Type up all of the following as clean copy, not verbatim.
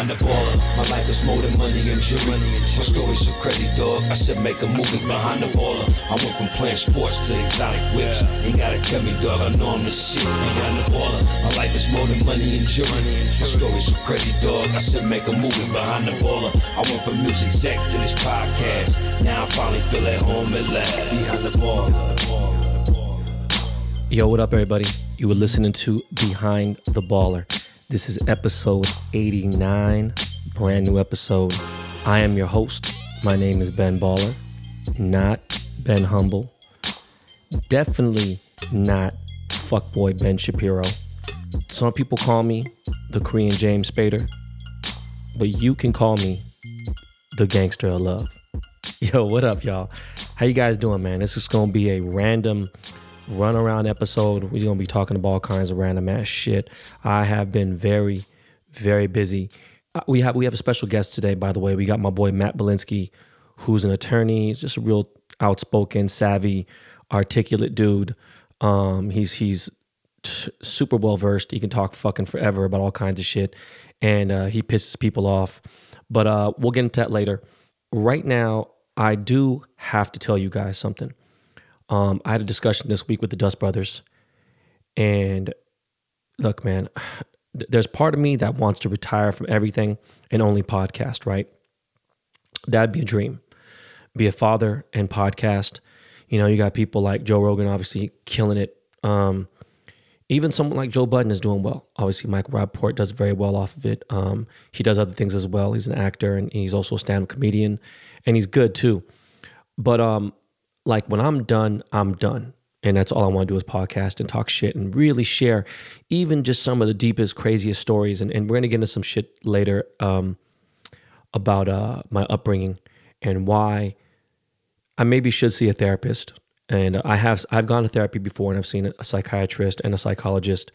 find a baller. My life is more than money and jewelry. My story's so crazy, dog. I said make a movie behind the baller. I went from playing sports to exotic whips. Ain't gotta tell me, dog. I know I'm the shit behind the baller. My life is more than money and jewelry. My story's so crazy, dog. I said make a movie behind the baller. I went from music exec to this podcast. Now I finally feel at home at last. Behind the baller. Yo, what up, everybody? You were listening to Behind the Baller. This is episode 89, brand new episode. I am your host. My name is Ben Baller, not Ben Humble. Definitely not fuckboy Ben Shapiro. Some people call me the Korean James Spader, but you can call me the Gangster of Love. Yo, what up, y'all? How you guys doing, man? This is going to be a random run around episode. We're gonna be talking about all kinds of random ass shit. I have been very, very busy. We have a special guest today, by the way. We got my boy Matt Belinsky, who's an attorney. He's just a real outspoken, savvy, articulate dude. He's super well versed. He can talk fucking forever about all kinds of shit, and he pisses people off. But we'll get into that later. Right now, I do have to tell you guys something. I had a discussion this week with the Dust Brothers, and look, man, there's part of me that wants to retire from everything and only podcast, right? That'd be a dream. Be a father and podcast. You know, you got people like Joe Rogan, obviously killing it. Even someone like Joe Budden is doing well. Obviously, Michael Rapaport does very well off of it. He does other things as well. He's an actor, and he's also a stand-up comedian, and he's good too. But, like when I'm done, I'm done. And that's all I want to do is podcast and talk shit and really share even just some of the deepest, craziest stories. And we're going to get into some shit later about my upbringing and why I maybe should see a therapist. And I've gone to therapy before, and I've seen a psychiatrist and a psychologist.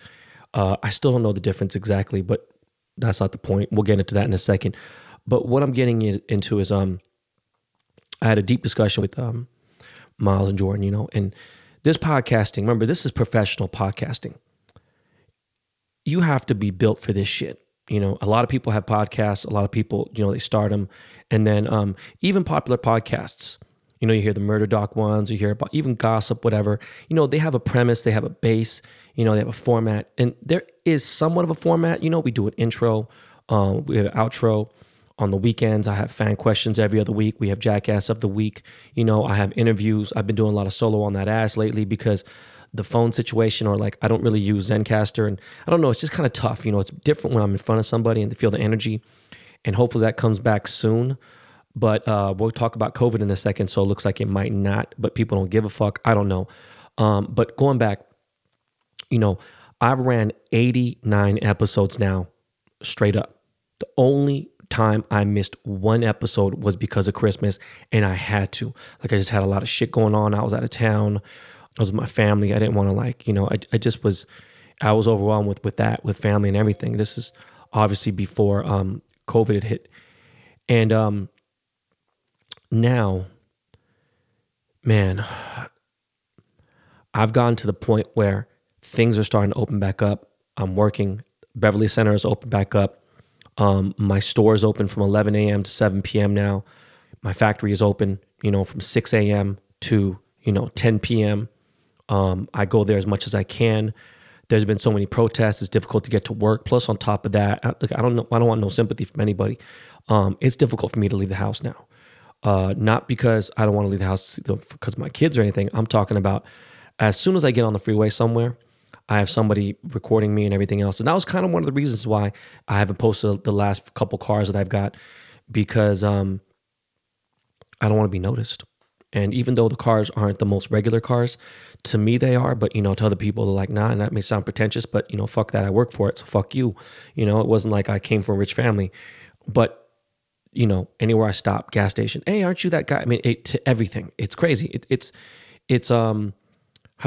I still don't know the difference exactly, but that's not the point. We'll get into that in a second. But what I'm getting into is I had a deep discussion with Miles and Jordan, you know, and this podcasting, remember, this is professional podcasting. You have to be built for this shit. You know, a lot of people have podcasts, a lot of people, you know, they start them. And then even popular podcasts, you know, you hear the Murder Doc ones, you hear about even gossip, whatever, you know, they have a premise, they have a base, you know, they have a format, and there is somewhat of a format. You know, we do an intro, we have an outro. On the weekends, I have fan questions every other week. We have Jackass of the Week. You know, I have interviews. I've been doing a lot of solo on that ass lately because the phone situation, or like I don't really use Zencaster. And I don't know, it's just kind of tough. You know, it's different when I'm in front of somebody and to feel the energy. And hopefully that comes back soon. But we'll talk about COVID in a second, so it looks like it might not. But people don't give a fuck. I don't know. But going back, you know, I've ran 89 episodes now straight up. The only time I missed one episode was because of Christmas, and I had to. Like, I just had a lot of shit going on. I was out of town. I was with my family. I didn't want to, like, you know, I was overwhelmed with that, with family and everything. This is obviously before COVID had hit. And now, man, I've gotten to the point where things are starting to open back up. I'm working. Beverly Center is open back up. My store is open from 11 a.m. to 7 p.m. now. My factory is open, you know, from 6 a.m. to, you know, 10 p.m. I go there as much as I can. There's been so many protests. It's difficult to get to work. Plus, on top of that, I don't want no sympathy from anybody. It's difficult for me to leave the house now. Not because I don't want to leave the house because of my kids or anything. I'm talking about as soon as I get on the freeway somewhere, I have somebody recording me and everything else. And that was kind of one of the reasons why I haven't posted the last couple cars that I've got, because I don't want to be noticed. And even though the cars aren't the most regular cars, to me they are, but, you know, to other people, they're like, nah, and that may sound pretentious, but, you know, fuck that. I work for it, so fuck you. You know, it wasn't like I came from a rich family. But, you know, anywhere I stop, gas station, hey, aren't you that guy? I mean, to everything. It's crazy. It's how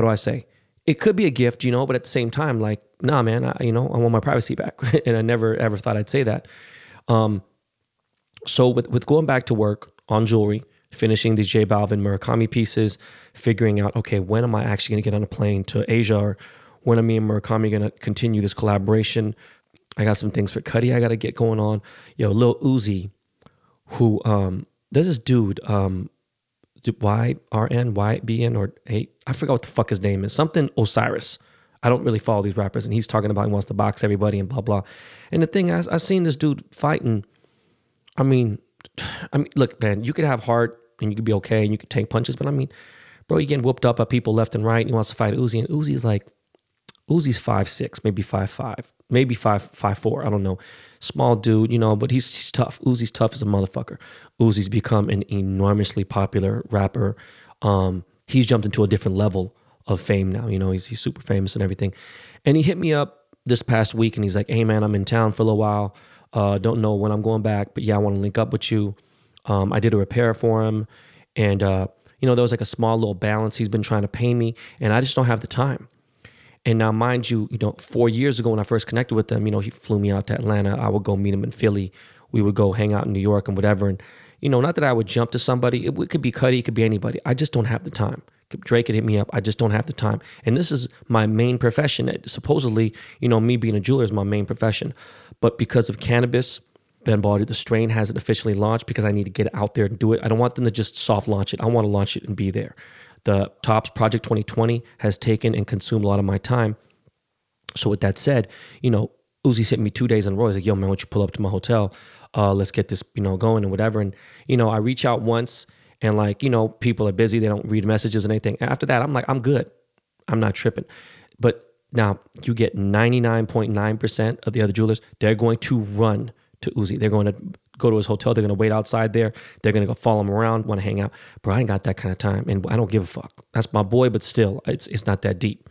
do I say? It could be a gift, you know, but at the same time, like, nah, man, I want my privacy back. And I never, ever thought I'd say that. So with going back to work on jewelry, finishing these J. Balvin, Murakami pieces, figuring out, okay, when am I actually going to get on a plane to Asia, or when am me and Murakami going to continue this collaboration? I got some things for Cudi I got to get going on. Yo, Lil Uzi, who, there's this dude, YRN, YBN, or hey, I forgot what the fuck his name is. Something Osiris. I don't really follow these rappers. And he's talking about he wants to box everybody and blah, blah. And the thing is, I've seen this dude fighting. I mean, look, man, you could have heart and you could be okay and you could take punches. But I mean, bro, you're getting whooped up by people left and right. And he wants to fight Uzi. And Uzi's like, Uzi's 5'6", maybe 5'5", maybe 5'4", I don't know. Small dude, you know, but he's tough. Uzi's tough as a motherfucker. Uzi's become an enormously popular rapper. He's jumped into a different level of fame now. You know, he's super famous and everything. And he hit me up this past week and he's like, hey, man, I'm in town for a little while. Don't know when I'm going back, but yeah, I want to link up with you. I did a repair for him. And, you know, there was like a small little balance he's been trying to pay me. And I just don't have the time. And now, mind you, 4 years ago when I first connected with him, he flew me out to Atlanta. I would go meet him in Philly. We would go hang out in New York and whatever. And, not that I would jump to somebody. It could be Cudi. It could be anybody. I just don't have the time. Drake could hit me up. I just don't have the time. And this is my main profession. Supposedly, me being a jeweler is my main profession. But because of cannabis, Ben Baller, the strain hasn't officially launched because I need to get out there and do it. I don't want them to just soft launch it. I want to launch it and be there. The TOPS Project 2020 has taken and consumed a lot of my time. So with that said, Uzi sent me 2 days in a row. He's like, yo, man, why don't you pull up to my hotel? Let's get this, going and whatever. And, I reach out once and people are busy. They don't read messages and anything. After that, I'm like, I'm good. I'm not tripping. But now you get 99.9% of the other jewelers. They're going to run to Uzi. They're going to go to his hotel. They're going to wait outside there. They're going to go follow him around, want to hang out. Bro, I ain't got that kind of time, and I don't give a fuck. That's my boy, but still, it's not that deep.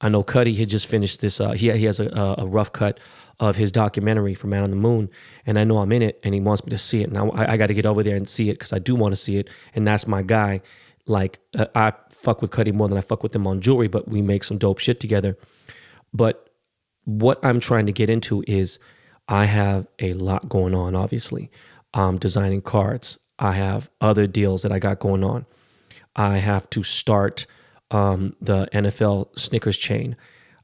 I know Cudi had just finished this. He has a rough cut of his documentary for Man on the Moon, and I know I'm in it, and he wants me to see it. And I got to get over there and see it because I do want to see it, and that's my guy. I fuck with Cudi more than I fuck with him on jewelry, but we make some dope shit together. But what I'm trying to get into is I have a lot going on, obviously. I'm designing cards. I have other deals that I got going on. I have to start the NFL Snickers chain.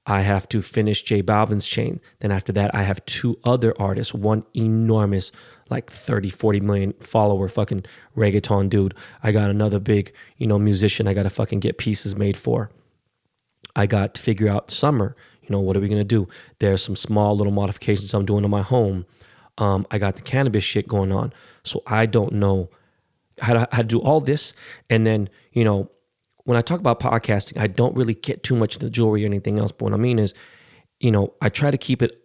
I have to finish J. Balvin's chain. Then after that, I have two other artists, one enormous, 30-40 million follower fucking reggaeton dude. I got another big, musician I got to fucking get pieces made for. I got to figure out summer. What are we going to do? There's some small little modifications I'm doing on my home. I got the cannabis shit going on. So I don't know how to do all this. And then, when I talk about podcasting, I don't really get too much into jewelry or anything else. But what I mean is, I try to keep it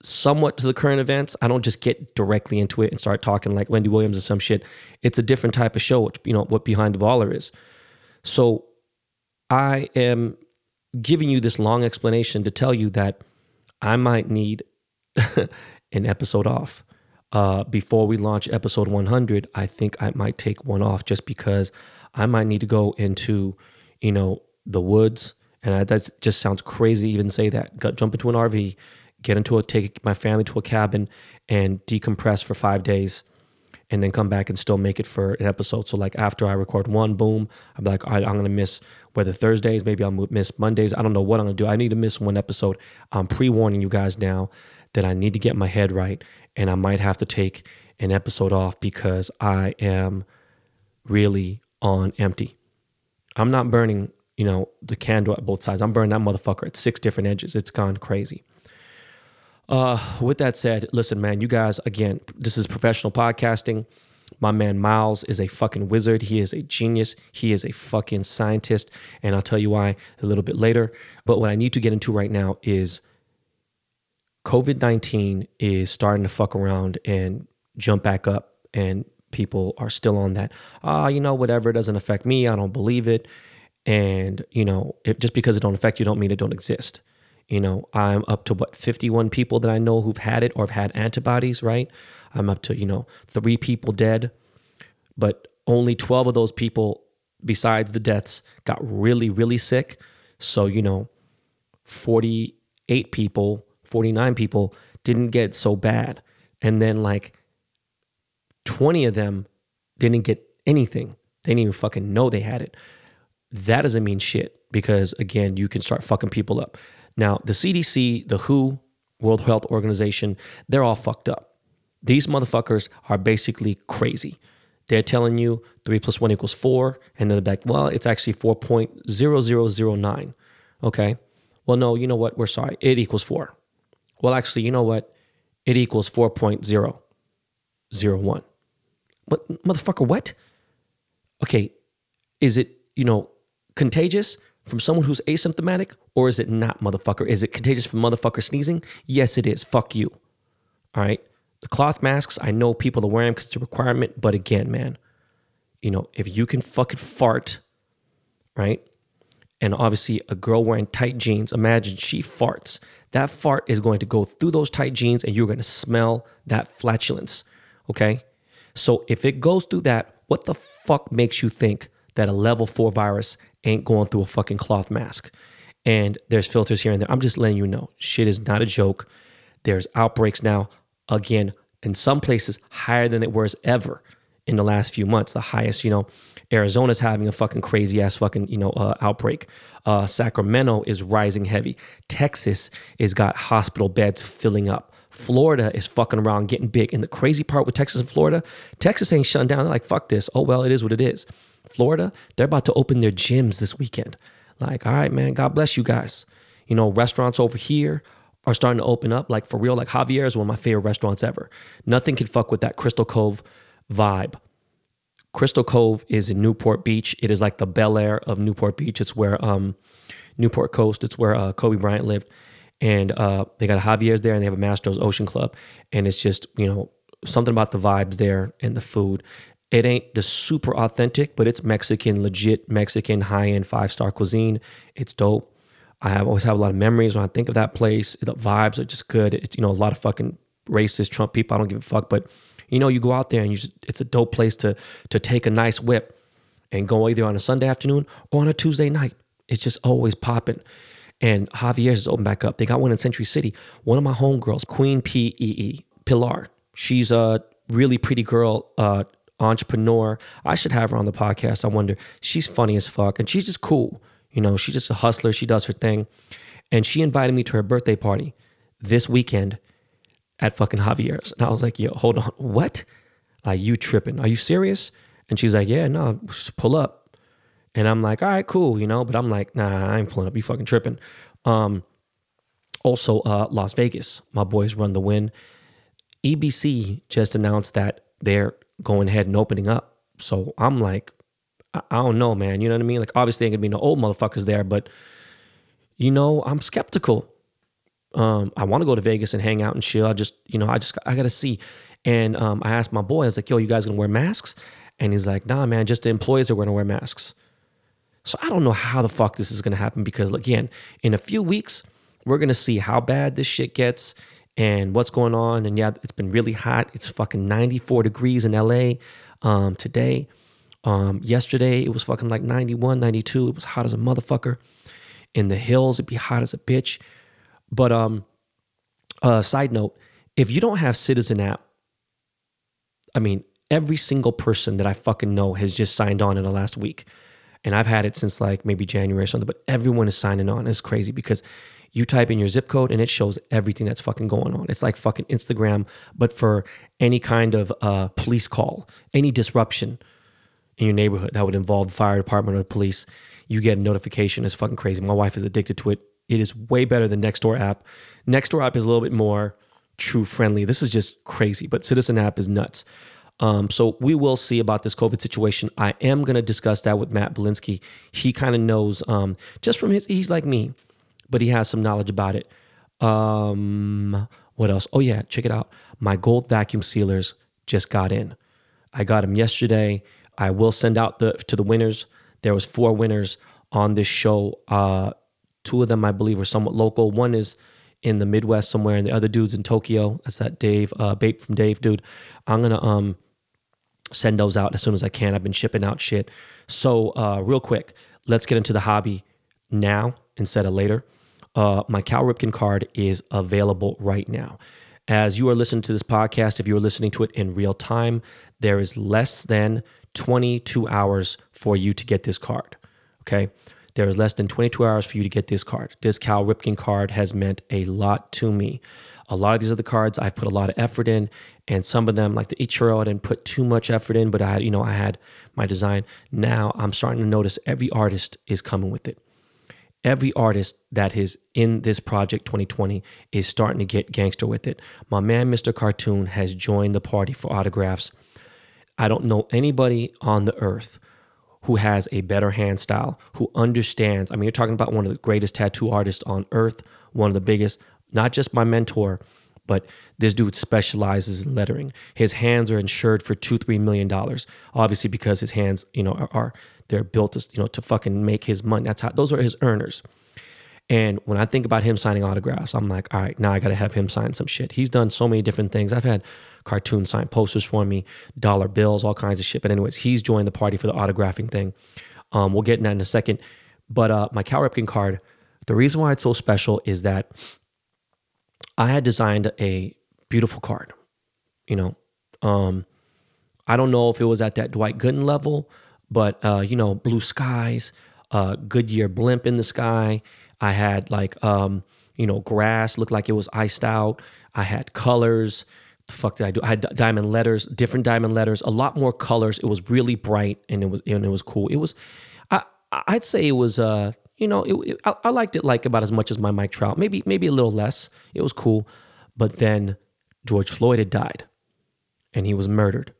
somewhat to the current events. I don't just get directly into it and start talking like Wendy Williams or some shit. It's a different type of show, which, what Behind the Baller is. So I am giving you this long explanation to tell you that I might need an episode off. Before we launch episode 100, I think I might take one off just because I might need to go into, the woods. And that just sounds crazy even say that. Jump into an RV, take my family to a cabin and decompress for 5 days and then come back and still make it for an episode. So after I record one, boom, I'm like, all right, I'm going to miss whether Thursdays, maybe I'll miss Mondays. I don't know what I'm going to do. I need to miss one episode. I'm pre-warning you guys now that I need to get my head right and I might have to take an episode off because I am really on empty. I'm not burning, the candle at both sides. I'm burning that motherfucker at 6 different edges. It's gone crazy. With that said, listen, man, you guys, again, this is professional podcasting. My man Miles is a fucking wizard. He is a genius. He is a fucking scientist. And I'll tell you why a little bit later. But what I need to get into right now is COVID-19 is starting to fuck around and jump back up. And people are still on that. Whatever, it doesn't affect me. I don't believe it. And, just because it don't affect you don't mean it don't exist. I'm up to 51 people that I know who've had it or have had antibodies, right? I'm up to, 3 people dead, but only 12 of those people besides the deaths got really, really sick. So, 48 people, 49 people didn't get so bad. And then 20 of them didn't get anything. They didn't even fucking know they had it. That doesn't mean shit because again, you can start fucking people up. Now, the CDC, the WHO, World Health Organization, they're all fucked up. These motherfuckers are basically crazy. They're telling you 3 + 1 = 4, and then they're like, well, it's actually 4.0009. Okay. Well, no, you know what? We're sorry. It equals 4. Well, actually, you know what? It equals 4.001. But motherfucker, what? Okay. Is it, contagious from someone who's asymptomatic, or is it not, motherfucker? Is it contagious from motherfucker sneezing? Yes, it is. Fuck you. All right. The cloth masks, I know people are wearing them because it's a requirement. But again, man, if you can fucking fart, right? And obviously a girl wearing tight jeans, imagine she farts. That fart is going to go through those tight jeans and you're going to smell that flatulence, okay? So if it goes through that, what the fuck makes you think that a level 4 virus ain't going through a fucking cloth mask? And there's filters here and there. I'm just letting you know, shit is not a joke. There's outbreaks now, again, in some places higher than it was ever in the last few months. The highest, Arizona's having a fucking crazy ass fucking, outbreak. Sacramento is rising heavy. Texas has got hospital beds filling up. Florida is fucking around getting big. And the crazy part with Texas and Florida, Texas ain't shutting down. They're like, fuck this. Oh, well, it is what it is. Florida, they're about to open their gyms this weekend. Like, all right, man, God bless you guys. Restaurants over here are starting to open up. Like, for real, like Javier's is one of my favorite restaurants ever. Nothing can fuck with that Crystal Cove vibe. Crystal Cove is in Newport Beach. It is like the Bel Air of Newport Beach. It's where Newport Coast. It's where Kobe Bryant lived, and they got a Javier's there, and they have a Masters Ocean Club, and it's just something about the vibes there and the food. It ain't the super authentic, but it's Mexican, legit Mexican, high-end 5-star cuisine. It's dope. I always have a lot of memories when I think of that place. The vibes are just good. It's, a lot of fucking racist Trump people. I don't give a fuck, but. You go out there and it's a dope place to take a nice whip and go either on a Sunday afternoon or on a Tuesday night. It's just always popping. And Javier's is open back up. They got one in Century City. One of my homegirls, Queen P.E.E., Pilar. She's a really pretty girl, entrepreneur. I should have her on the podcast, I wonder. She's funny as fuck. And she's just cool. She's just a hustler. She does her thing. And she invited me to her birthday party this weekend at fucking Javier's. And I was like, yo, hold on, what? Like, you tripping, are you serious? And she's like, yeah, no, just pull up. And I'm like, all right, cool, but I'm like, nah, I ain't pulling up, you fucking tripping. Also, Las Vegas, my boys run the win. EBC just announced that they're going ahead and opening up. So I'm like, I don't know, man, you know what I mean? Like, obviously ain't gonna be no old motherfuckers there, but I'm skeptical. I want to go to Vegas and hang out and chill. I got to see. And I asked my boy, I was like, yo, you guys going to wear masks? And he's like, nah, man, just the employees are going to wear masks. So I don't know how the fuck this is going to happen because, again, in a few weeks, we're going to see how bad this shit gets and what's going on. And yeah, it's been really hot. It's fucking 94 degrees in LA today. Yesterday, it was fucking like 91, 92. It was hot as a motherfucker. In the hills, it'd be hot as a bitch. But side note, if you don't have Citizen app, I mean, every single person that I fucking know has just signed on in the last week. And I've had it since like maybe January or something, but everyone is signing on. It's crazy because you type in your zip code and it shows everything that's fucking going on. It's like fucking Instagram, but for any kind of police call, any disruption in your neighborhood that would involve the fire department or the police, you get a notification. It's fucking crazy. My wife is addicted to it. It is way better than Nextdoor app. Nextdoor app is a little bit more true friendly. This is just crazy, but Citizen app is nuts. So we will see about this COVID situation. I am going to discuss that with Matt Belinsky. He kind of knows just from he's like me, but he has some knowledge about it. What else? Oh yeah, check it out. My gold vacuum sealers just got in. I got them yesterday. I will send out to the winners. There was 4 winners on this show. 2 of them, I believe, are somewhat local. One is in the Midwest somewhere, and the other dude's in Tokyo. That's that Dave, Bape from Dave, dude. I'm going to send those out as soon as I can. I've been shipping out shit. So real quick, let's get into the hobby now instead of later. My Cal Ripken card is available right now. As you are listening to this podcast, if you are listening to it in real time, there is less than 22 hours for you to get this card, okay? There is less than 22 hours for you to get this card. This Cal Ripken card has meant a lot to me. A lot of these other cards I've put a lot of effort in, and some of them, like the Ichiro, I didn't put too much effort in, but I had, you know, I had my design. Now I'm starting to notice every artist is coming with it. Every artist that is in this Project 2020 is starting to get gangster with it. My man, Mr. Cartoon, has joined the party for autographs. I don't know anybody on the earth who has a better hand style, who understands. I mean, you're talking about one of the greatest tattoo artists on earth, one of the biggest. Not just my mentor, but this dude specializes in lettering. His hands are insured for $2-3 million, obviously, because his hands, you know, are they're built to, you know, to fucking make his money. That's how those are his earners. And when I think about him signing autographs, I'm like, all right, now I got to have him sign some shit. He's done so many different things. I've had Cartoon sign posters for me, dollar bills, all kinds of shit. But anyways, he's joined the party for the autographing thing. We'll get in that in a second. But my Cal Ripken card, the reason why it's so special is that I had designed a beautiful card, you know. I don't know if it was at that Dwight Gooden level, but, you know, blue skies, Goodyear blimp in the sky. I had like, you know, grass looked like it was iced out. I had colors. The fuck did I do? I had diamond letters, different diamond letters, a lot more colors. It was really bright, and it was cool. It was, I'd say it was, you know, I liked it like about as much as my Mike Trout, maybe a little less. It was cool. But then George Floyd had died, and he was murdered,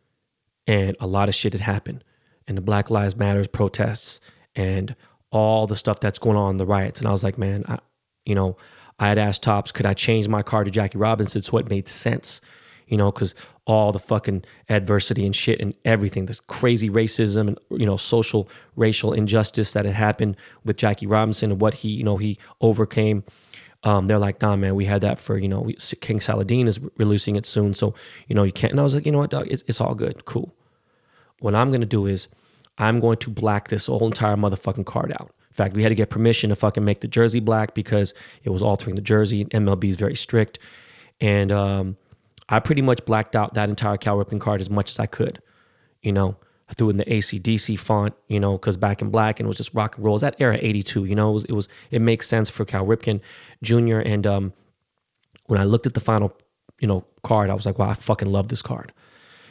and a lot of shit had happened, and the Black Lives Matters protests and all the stuff that's going on in the riots. And I was like, man, I had asked Tops, could I change my card to Jackie Robinson so it made sense, you know, because all the fucking adversity and shit and everything, this crazy racism and, you know, social, racial injustice that had happened with Jackie Robinson and what he, you know, he overcame. They're like, nah, man, we had that for, you know, King Saladin is releasing it soon. So, you know, you can't. And I was like, you know what, dog, it's all good. Cool. What I'm going to do is I'm going to black this whole entire motherfucking card out. In fact, we had to get permission to fucking make the jersey black because it was altering the jersey. MLB is very strict. And, I pretty much blacked out that entire Cal Ripken card as much as I could. You know, I threw in the AC/DC font, you know, because Back in Black, and it was just rock and roll. It was that era, 82, you know, it makes sense for Cal Ripken Jr. And when I looked at the final, you know, card, I was like, wow, I fucking love this card.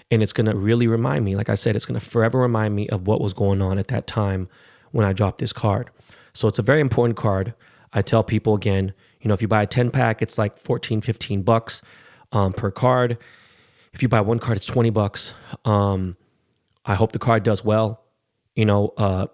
And it's going to really remind me, like I said, it's going to forever remind me of what was going on at that time when I dropped this card. So it's a very important card. I tell people again, you know, if you buy a 10-pack, it's like $14-15. Per card. If you buy one card, it's $20. I hope the card does well. You know,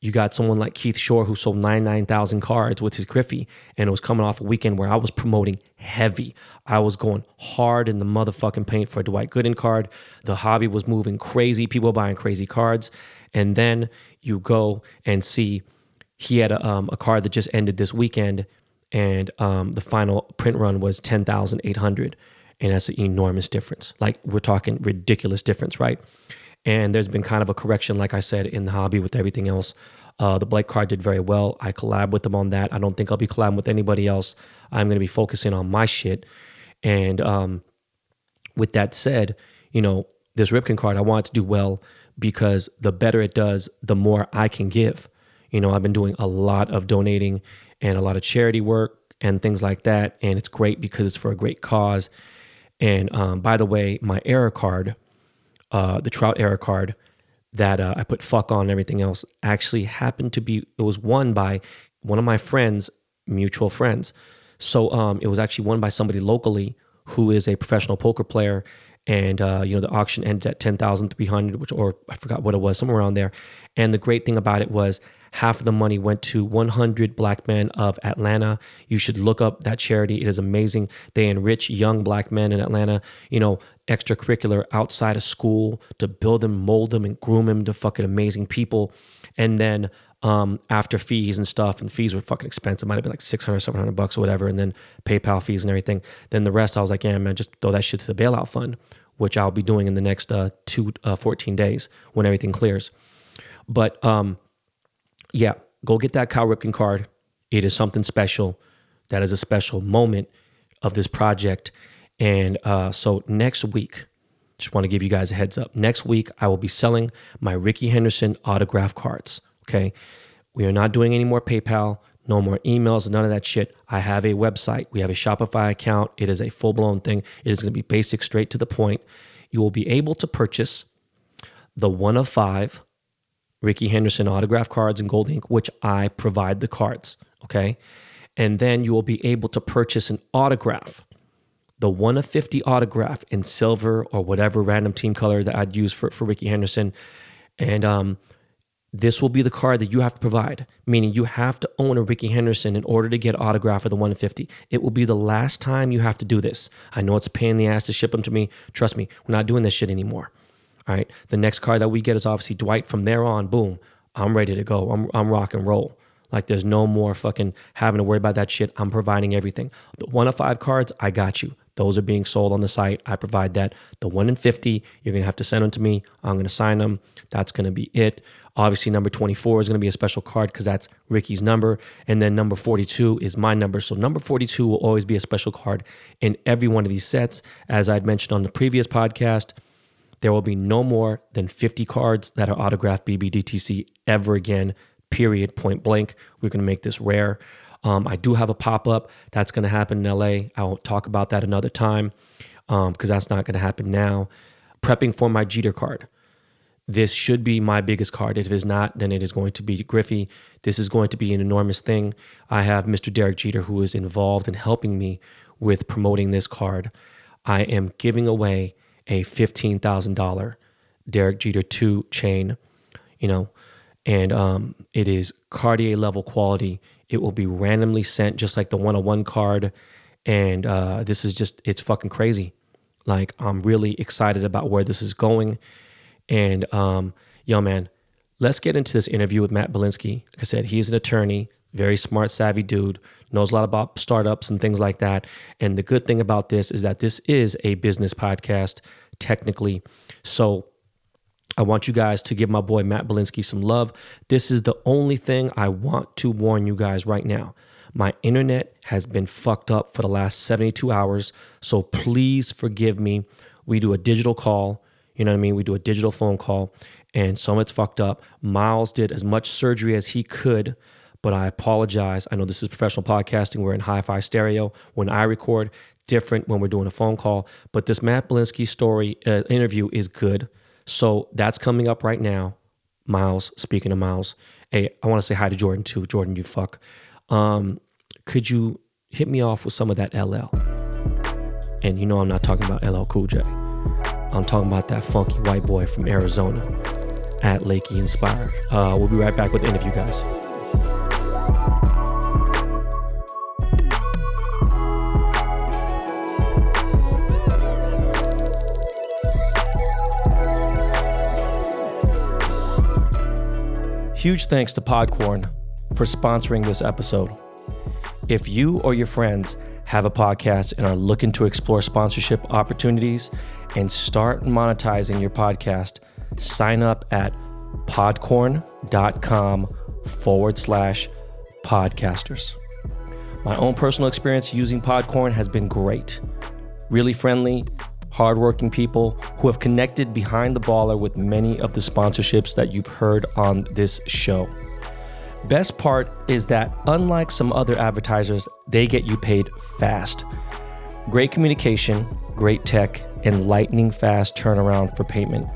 you got someone like Keith Shore who sold 9,000 cards with his Griffey, and it was coming off a weekend where I was promoting heavy. I was going hard in the motherfucking paint for a Dwight Gooden card. The hobby was moving crazy. People buying crazy cards. And then you go and see he had a card that just ended this weekend. And the final print run was 10,800, and that's an enormous difference. Like, we're talking ridiculous difference, right? And there's been kind of a correction, like I said, in the hobby with everything else. The Blake card did very well. I collab with them on that. I don't think I'll be collabing with anybody else. I'm going to be focusing on my shit. And with that said, you know, this Ripken card, I want it to do well because the better it does, the more I can give. You know, I've been doing a lot of donating and a lot of charity work and things like that. And it's great because it's for a great cause. And by the way, my error card, the Trout error card that I put fuck on and everything else, actually happened to be, it was won by one of my friends, mutual friends. So it was actually won by somebody locally who is a professional poker player. And, you know, the auction ended at 10,300, which, or I forgot what it was, somewhere around there. And the great thing about it was half of the money went to 100 Black Men of Atlanta. You should look up that charity. It is amazing. They enrich young Black men in Atlanta, you know, extracurricular outside of school to build them, mold them, and groom them to fucking amazing people. And then after fees and stuff, and fees were fucking expensive. It might have been like $600-$700 or whatever, and then PayPal fees and everything. Then the rest, I was like, yeah, man, just throw that shit to the bailout fund, which I'll be doing in the next 14 days when everything clears. But yeah, go get that Cal Ripken card. It is something special. That is a special moment of this project. And so next week, just want to give you guys a heads up. Next week, I will be selling my Rickey Henderson autograph cards. Okay, We are not doing any more PayPal, no more emails, none of that shit. I have a website. We have a Shopify account. It is a full-blown thing. It is going to be basic, straight to the point. You will be able to purchase the 1 of 5 Rickey Henderson autograph cards in gold ink, which I provide the cards, okay? And then you will be able to purchase an autograph, the 1 of 50 autograph in silver or whatever random team color that I'd use for Rickey Henderson. And this will be the card that you have to provide, meaning you have to own a Rickey Henderson in order to get autograph for the 1 in 50. It will be the last time you have to do this. I know it's a pain in the ass to ship them to me. Trust me, we're not doing this shit anymore. All right, the next card that we get is obviously Dwight. From there on, boom, I'm ready to go. I'm rock and roll. Like, there's no more fucking having to worry about that shit. I'm providing everything. The 1 of 5 cards, I got you. Those are being sold on the site. I provide that. The 1 in 50, you're going to have to send them to me. I'm going to sign them. That's going to be it. Obviously, number 24 is going to be a special card because that's Rickey's number. And then number 42 is my number. So number 42 will always be a special card in every one of these sets. As I'd mentioned on the previous podcast, there will be no more than 50 cards that are autographed BBDTC ever again, period, point blank. We're going to make this rare. I do have a pop-up that's going to happen in LA. I won't talk about that another time because that's not going to happen now. Prepping for my Jeter card. This should be my biggest card. If it is not, then it is going to be Griffey. This is going to be an enormous thing. I have Mr. Derek Jeter, who is involved in helping me with promoting this card. I am giving away a $15,000 Derek Jeter 2 chain, you know, and it is Cartier level quality. It will be randomly sent, just like the 101 card. And this is just, it's fucking crazy. Like, I'm really excited about where this is going. And, yo, man, let's get into this interview with Matt Belinsky. Like I said, he's an attorney, very smart, savvy dude, knows a lot about startups and things like that. And the good thing about this is that this is a business podcast, technically. So I want you guys to give my boy Matt Belinsky some love. This is the only thing I want to warn you guys right now. My internet has been fucked up for the last 72 hours, so please forgive me. We do a digital call, you know what I mean? We do a digital phone call, and some of it's fucked up. Miles did as much surgery as he could, but I apologize. I know this is professional podcasting. We're in hi-fi stereo. When I record, different when we're doing a phone call. But this Matt Belinsky story interview is good. So that's coming up right now. Miles, speaking of Miles, hey, I want to say hi to Jordan too. Jordan, you fuck. Could you hit me off with some of that LL? And you know I'm not talking about LL Cool J. I'm talking about that funky white boy from Arizona at Lakey Inspired. We'll be right back with the interview, guys. Huge thanks to Podcorn for sponsoring this episode. If you or your friends have a podcast and are looking to explore sponsorship opportunities and start monetizing your podcast, sign up at podcorn.com/podcasters. My own personal experience using Podcorn has been great. Really friendly, hardworking people who have connected behind the baller with many of the sponsorships that you've heard on this show. Best part is that unlike some other advertisers, they get you paid fast. Great communication, great tech, and lightning fast turnaround for payment.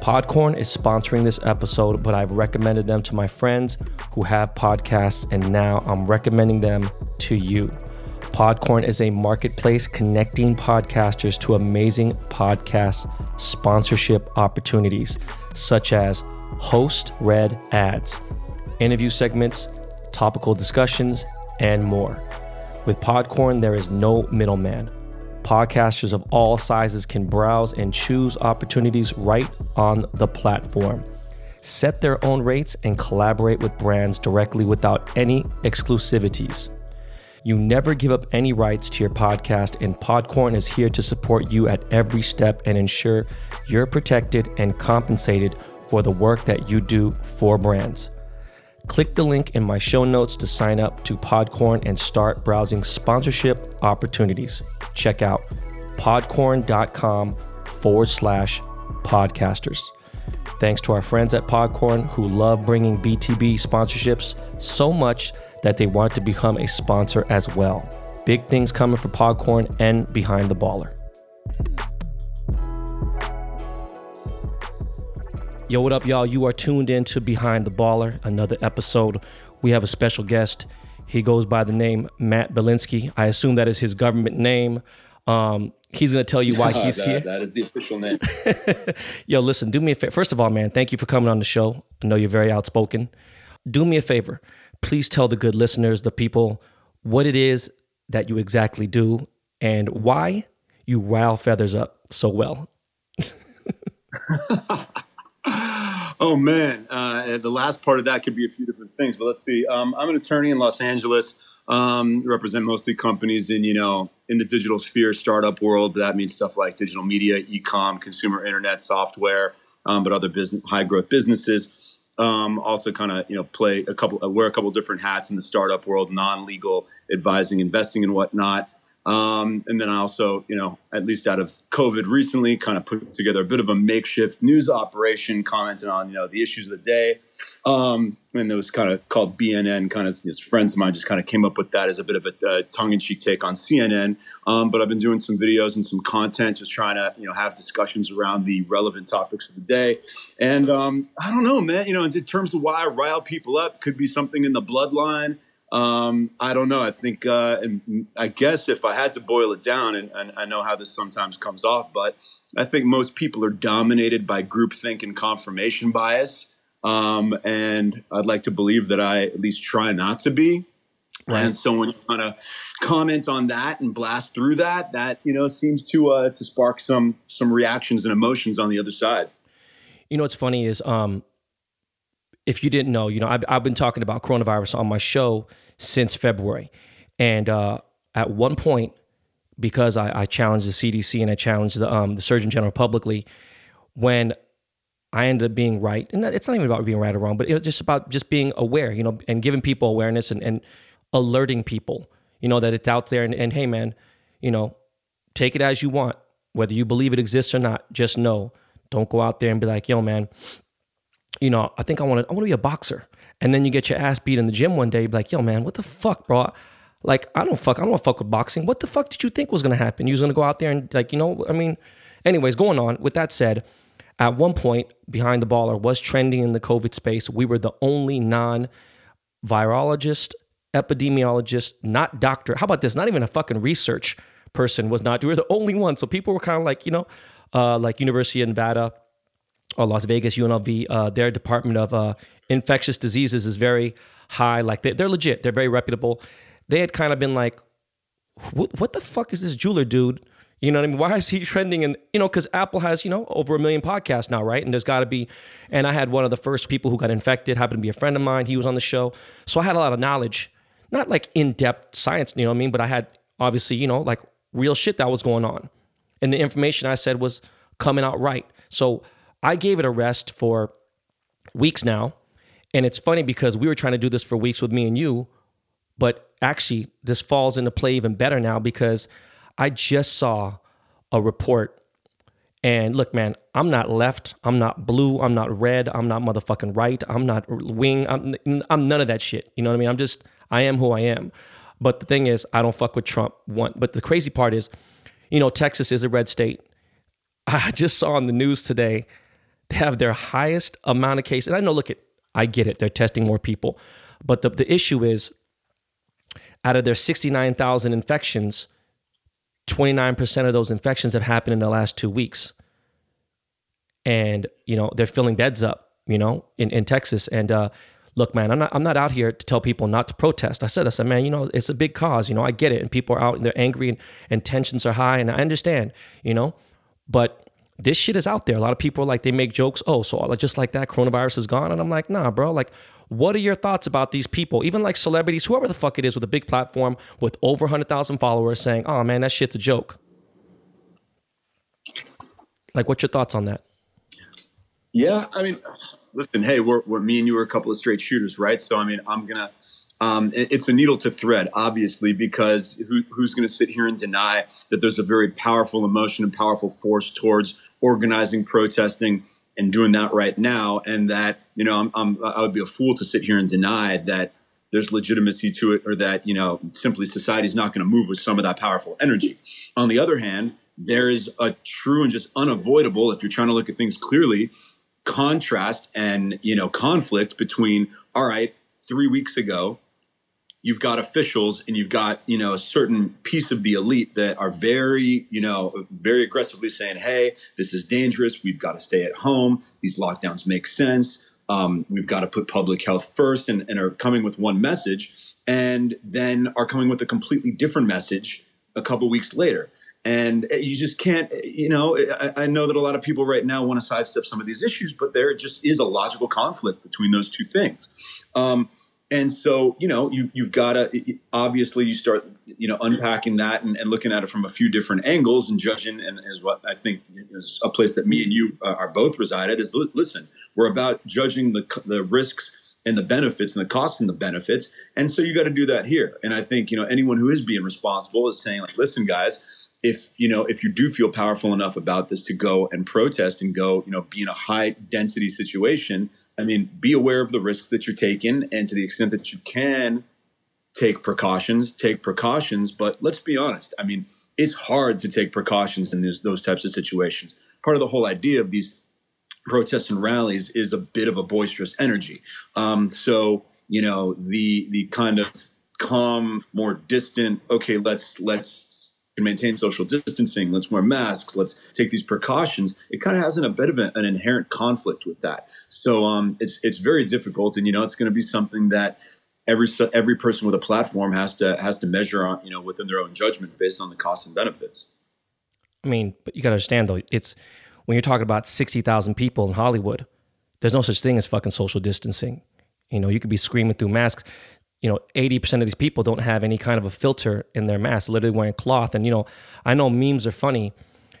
Podcorn is sponsoring this episode, but I've recommended them to my friends who have podcasts, and now I'm recommending them to you. Podcorn is a marketplace connecting podcasters to amazing podcast sponsorship opportunities, such as host-read ads, interview segments, topical discussions, and more. With Podcorn, there is no middleman. Podcasters of all sizes can browse and choose opportunities right on the platform, set their own rates, and collaborate with brands directly without any exclusivities. You never give up any rights to your podcast, and Podcorn is here to support you at every step and ensure you're protected and compensated for the work that you do for brands. Click the link in my show notes to sign up to Podcorn and start browsing sponsorship opportunities. Check out podcorn.com/podcasters. Thanks to our friends at Podcorn, who love bringing BTB sponsorships so much that they want to become a sponsor as well. Big things coming for Podcorn and Behind the Baller. Yo, what up, y'all? You are tuned in to Behind the Baller, another episode. We have a special guest. He goes by the name Matt Belinsky. I assume that is his government name. He's going to tell you why he's here. That is the official name. Yo, listen, do me a favor. First of all, man, thank you for coming on the show. I know you're very outspoken. Do me a favor. Please tell the good listeners, the people, what it is that you exactly do and why you rile feathers up so well. Oh, man. And the last part of that could be a few different things, but let's see. I'm an attorney in Los Angeles. Represent mostly companies in the digital sphere, startup world. That means stuff like digital media, e-com, consumer internet, software, but other business, high growth businesses. Also kind of, wear a couple different hats in the startup world, non-legal advising, investing and whatnot. And then I also, at least out of COVID recently, kind of put together a bit of a makeshift news operation commenting on, the issues of the day. And it was kind of called BNN, kind of friends of mine just kind of came up with that as a bit of a tongue-in-cheek take on CNN. But I've been doing some videos and some content, just trying to, have discussions around the relevant topics of the day. And I don't know, man, in terms of why I rile people up, could be something in the bloodline. I don't know. I think, and I guess if I had to boil it down, and I know how this sometimes comes off, but I think most people are dominated by groupthink and confirmation bias. And I'd like to believe that I at least try not to be. Right. And so when you kind of comment on that and blast through that, seems to spark some reactions and emotions on the other side. What's funny is, if you didn't know, I've been talking about coronavirus on my show since February. And at one point, because I challenged the CDC and I challenged the Surgeon General publicly, when I ended up being right, and it's not even about being right or wrong, but it's just about just being aware, and giving people awareness and alerting people, that it's out there. And hey, man, take it as you want, whether you believe it exists or not. Just know, don't go out there and be like, yo, man, I think I want to be a boxer. And then you get your ass beat in the gym one day, be like, yo, man, what the fuck, bro? Like, I don't want to fuck with boxing. What the fuck did you think was going to happen? You was going to go out there and going on with that said, at one point, Behind the Baller was trending in the COVID space. We were the only non-virologist, epidemiologist, not doctor. How about this? Not even a fucking research person we were the only one. So people were kind of like, like University of Nevada, or Las Vegas, UNLV, their Department of Infectious Diseases is very high. Like they're legit. They're very reputable. They had kind of been like, what the fuck is this jeweler dude? You know what I mean? Why is he trending? And, because Apple has, over 1 million podcasts now, right? And there's got to be. And I had one of the first people who got infected, happened to be a friend of mine. He was on the show. So I had a lot of knowledge, not like in-depth science, but I had obviously, like real shit that was going on. And the information I said was coming out right. So I gave it a rest for weeks now, and it's funny because we were trying to do this for weeks with me and you, but actually this falls into play even better now because I just saw a report, and look, man, I'm not left, I'm not blue, I'm not red, I'm not motherfucking right, I'm not wing, I'm none of that shit, you know what I mean? I am who I am, but the thing is, I don't fuck with Trump, one, but the crazy part is, Texas is a red state. I just saw on the news today, they have their highest amount of cases. And I know, I get it. They're testing more people. But the issue is, out of their 69,000 infections, 29% of those infections have happened in the last 2 weeks. And, they're filling beds up, in Texas. And look, man, I'm not out here to tell people not to protest. I said, man, it's a big cause. I get it. And people are out and they're angry and tensions are high. And I understand, but this shit is out there. A lot of people are like, they make jokes. Oh, so just like that, coronavirus is gone. And I'm like, nah, bro. Like, what are your thoughts about these people? Even like celebrities, whoever the fuck it is with a big platform with over 100,000 followers saying, oh man, that shit's a joke. Like, what's your thoughts on that? Yeah. I mean, listen, hey, we're me and you are a couple of straight shooters, right? So, I'm going to, it's a needle to thread, obviously, because who's going to sit here and deny that there's a very powerful emotion and powerful force towards organizing, protesting, and doing that right now. And that, you know, I would be a fool to sit here and deny that there's legitimacy to it, or that, you know, simply society's not going to move with some of that powerful energy. On the other hand, there is a true and just unavoidable, if you're trying to look at things clearly, contrast and, you know, conflict between, all right, 3 weeks ago, you've got officials and you've got, you know, a certain piece of the elite that are very, you know, very aggressively saying, hey, this is dangerous. We've got to stay at home. These lockdowns make sense. We've got to put public health first, and are coming with one message, and then are coming with a completely different message a couple weeks later. And you just can't, you know, I know that a lot of people right now want to sidestep some of these issues, but there just is a logical conflict between those two things. And so, you know, you've got to, obviously you start, you know, unpacking that and looking at it from a few different angles and judging, and as what I think is a place that me and you are both resided is, listen, we're about judging the risks and the benefits and the costs and the benefits. And so you got to do that here. And I think, you know, anyone who is being responsible is saying, like, listen, guys, if, you know, if you do feel powerful enough about this to go and protest and go, you know, be in a high density situation, I mean, be aware of the risks that you're taking, and to the extent that you can take precautions. But let's be honest. I mean, it's hard to take precautions in those types of situations. Part of the whole idea of these protests and rallies is a bit of a boisterous energy. So, you know, the kind of calm, more distant, okay, let's maintain social distancing, let's wear masks, let's take these precautions, it kind of has a bit of an inherent conflict with that. So it's very difficult, and, you know, it's going to be something that every person with a platform has to measure on, you know, within their own judgment based on the costs and benefits. I mean, but you got to understand, though, it's when you're talking about 60,000 people in Hollywood, there's no such thing as fucking social distancing. You know, you could be screaming through masks. You know, 80% of these people don't have any kind of a filter in their mask, literally wearing cloth. And, you know, I know memes are funny,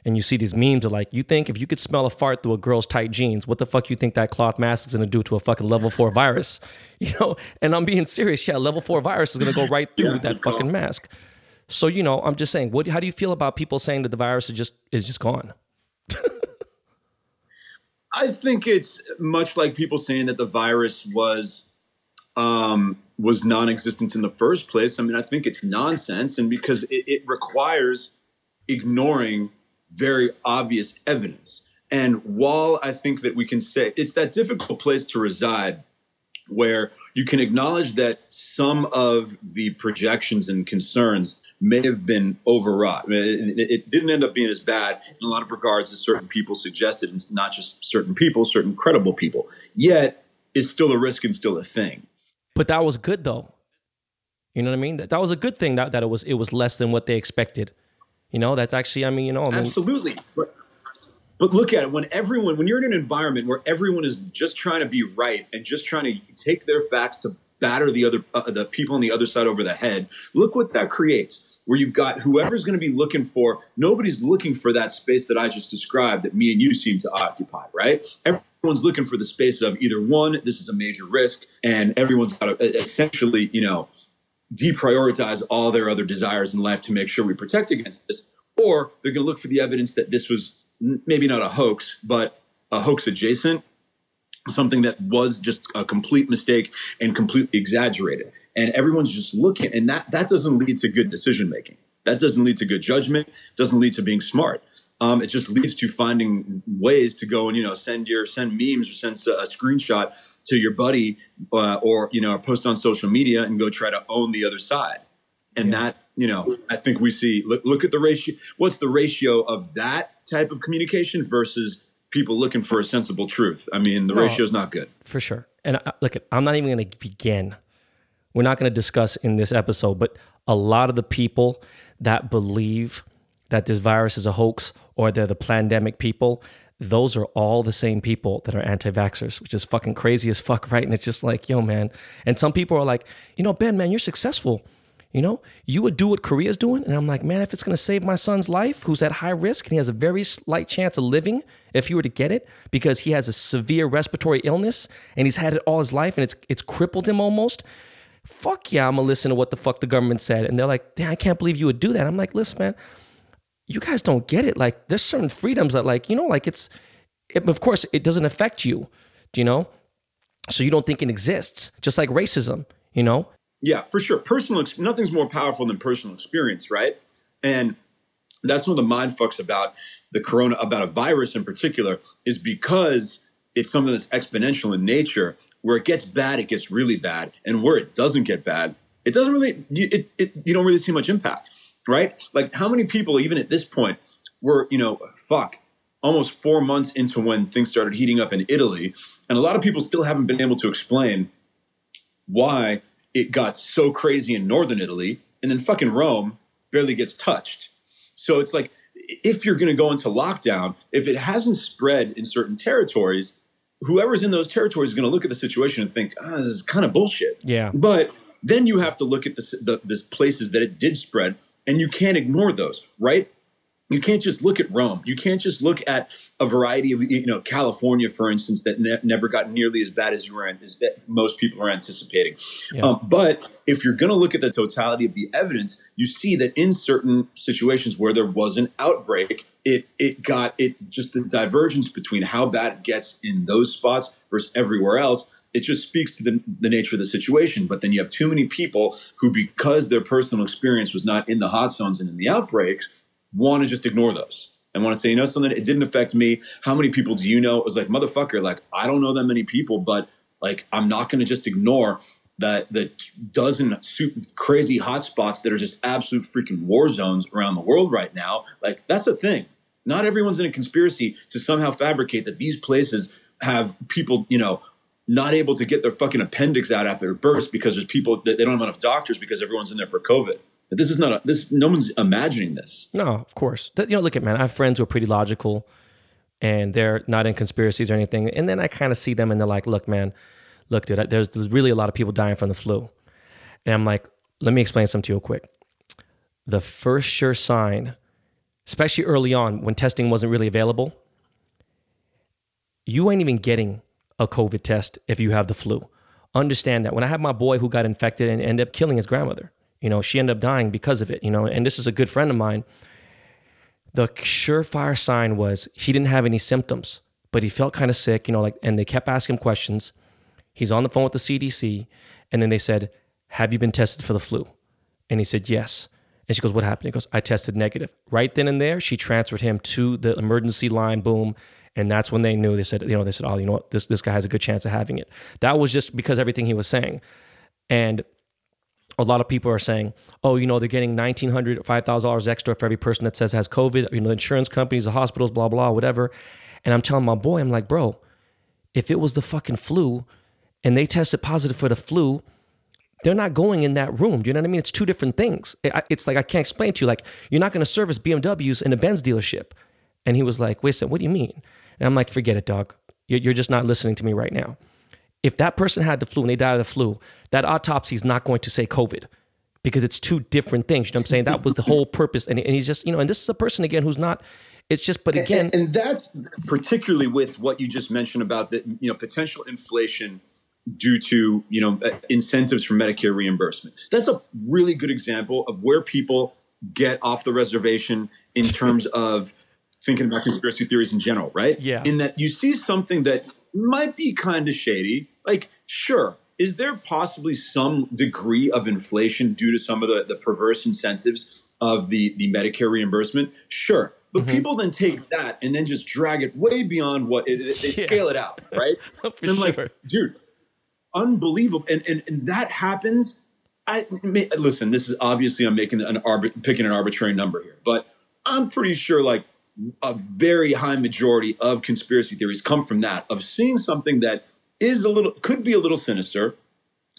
and you see these memes are like, you think if you could smell a fart through a girl's tight jeans, what the fuck you think that cloth mask is going to do to a fucking level 4 virus? You know, and I'm being serious. Yeah, level 4 virus is going to go right through that fucking mask. So, you know, I'm just saying, how do you feel about people saying that the virus is just gone? I think it's much like people saying that the virus was non-existent in the first place. I mean, I think it's nonsense, and because it requires ignoring very obvious evidence. And while I think that we can say it's that difficult place to reside where you can acknowledge that some of the projections and concerns may have been overwrought. I mean, it didn't end up being as bad in a lot of regards as certain people suggested, and not just certain people, certain credible people. Yet it's still a risk and still a thing. But that was good, though. You know what I mean? That was a good thing that it was less than what they expected. You know, that's actually, I mean, you know. Absolutely. But look at it. When you're in an environment where everyone is just trying to be right and just trying to take their facts to batter the people on the other side over the head, look what that creates, where you've got whoever's going to be nobody's looking for that space that I just described that me and you seem to occupy, right? Everyone's looking for the space of either one, this is a major risk, and everyone's got to essentially, you know, deprioritize all their other desires in life to make sure we protect against this, or they're going to look for the evidence that this was maybe not a hoax, but a hoax adjacent, something that was just a complete mistake and completely exaggerated. And everyone's just looking, and that doesn't lead to good decision-making. That doesn't lead to good judgment, doesn't lead to being smart. It just leads to finding ways to go and, you know, send memes or send a screenshot to your buddy or, you know, post on social media and go try to own the other side. And that, you know, I think we see, look at the ratio. What's the ratio of that type of communication versus people looking for a sensible truth? I mean, the ratio is not good. For sure. And look, I'm not even going to begin. We're not going to discuss in this episode, but a lot of the people that believe that this virus is a hoax or they're the pandemic people, those are all the same people that are anti-vaxxers, which is fucking crazy as fuck, right? And it's just like, yo, man. And some people are like, you know, Ben, man, you're successful. You know, you would do what Korea's doing. And I'm like, man, if it's going to save my son's life, who's at high risk, and he has a very slight chance of living if he were to get it, because he has a severe respiratory illness and he's had it all his life and it's crippled him almost. Fuck yeah, I'm going to listen to what the fuck the government said. And they're like, damn, I can't believe you would do that. I'm like, listen, man, you guys don't get it. Like, there's certain freedoms that, like, you know, like it's, of course, it doesn't affect you, you know? So you don't think it exists, just like racism, you know? Yeah, for sure. Nothing's more powerful than personal experience, right? And that's one of the mind fucks about the corona, about a virus in particular, is because it's something that's exponential in nature. Where it gets bad, it gets really bad. And where it doesn't get bad, it doesn't really, you don't really see much impact, right? Like how many people, even at this point, were, you know, almost 4 months into when things started heating up in Italy. And a lot of people still haven't been able to explain why it got so crazy in northern Italy. And then fucking Rome barely gets touched. So it's like, if you're going to go into lockdown, if it hasn't spread in certain territories, whoever's in those territories is going to look at the situation and think, this is kind of bullshit. Yeah. But then you have to look at the places that it did spread, and you can't ignore those, right? You can't just look at Rome. You can't just look at a variety of, you know, California, for instance, that never got nearly as bad as that most people are anticipating. Yeah. But if you're going to look at the totality of the evidence, you see that in certain situations where there was an outbreak, it just the divergence between how bad it gets in those spots versus everywhere else. It just speaks to the nature of the situation. But then you have too many people who, because their personal experience was not in the hot zones and in the outbreaks, want to just ignore those and want to say, you know something, it didn't affect me. How many people do you know? It was like, motherfucker, like, I don't know that many people, but like, I'm not going to just ignore the dozen crazy hotspots that are just absolute freaking war zones around the world right now. Like, that's the thing. Not everyone's in a conspiracy to somehow fabricate that these places have people, you know, not able to get their fucking appendix out after their birth because there's people that they don't have enough doctors because everyone's in there for COVID. But this is not no one's imagining this. No, of course. You know, look at, man, I have friends who are pretty logical and they're not in conspiracies or anything. And then I kind of see them and they're like, look, man, look, dude, there's really a lot of people dying from the flu. And I'm like, let me explain something to you real quick. The first sure sign, especially early on when testing wasn't really available, you ain't even getting a COVID test if you have the flu. Understand that. When I had my boy who got infected and ended up killing his grandmother, you know, she ended up dying because of it, you know, and this is a good friend of mine. The surefire sign was he didn't have any symptoms, but he felt kind of sick, you know, like, and they kept asking him questions. He's on the phone with the CDC. And then they said, have you been tested for the flu? And he said, yes. And she goes, what happened? He goes, I tested negative. Right then and there, she transferred him to the emergency line, boom. And that's when they knew, they said, oh, you know what, this guy has a good chance of having it. That was just because everything he was saying. And a lot of people are saying, oh, you know, they're getting $1,900, $5,000 extra for every person that says has COVID, you know, the insurance companies, the hospitals, blah, blah, whatever. And I'm telling my boy, I'm like, bro, if it was the fucking flu and they tested positive for the flu, they're not going in that room. Do you know what I mean? It's two different things. It's like, I can't explain to you, like, you're not going to service BMWs in a Benz dealership. And he was like, wait a second, what do you mean? And I'm like, forget it, dog. You're just not listening to me right now. If that person had the flu and they died of the flu, that autopsy is not going to say COVID because it's two different things. You know what I'm saying? That was the whole purpose. And he's just, you know, and this is a person, again, who's not, it's just, but again. And that's particularly with what you just mentioned about the, you know, potential inflation due to, you know, incentives for Medicare reimbursement. That's a really good example of where people get off the reservation in terms of thinking about conspiracy theories in general, right? Yeah. In that you see something that might be kind of shady. Like, sure, is there possibly some degree of inflation due to some of the perverse incentives of the Medicare reimbursement? Sure. But people then take that and then just drag it way beyond what they scale it out, right? For and I'm like, dude, unbelievable. And that happens. Listen, this is obviously, I'm making picking an arbitrary number here, but I'm pretty sure like a very high majority of conspiracy theories come from that, of seeing something that is could be a little sinister,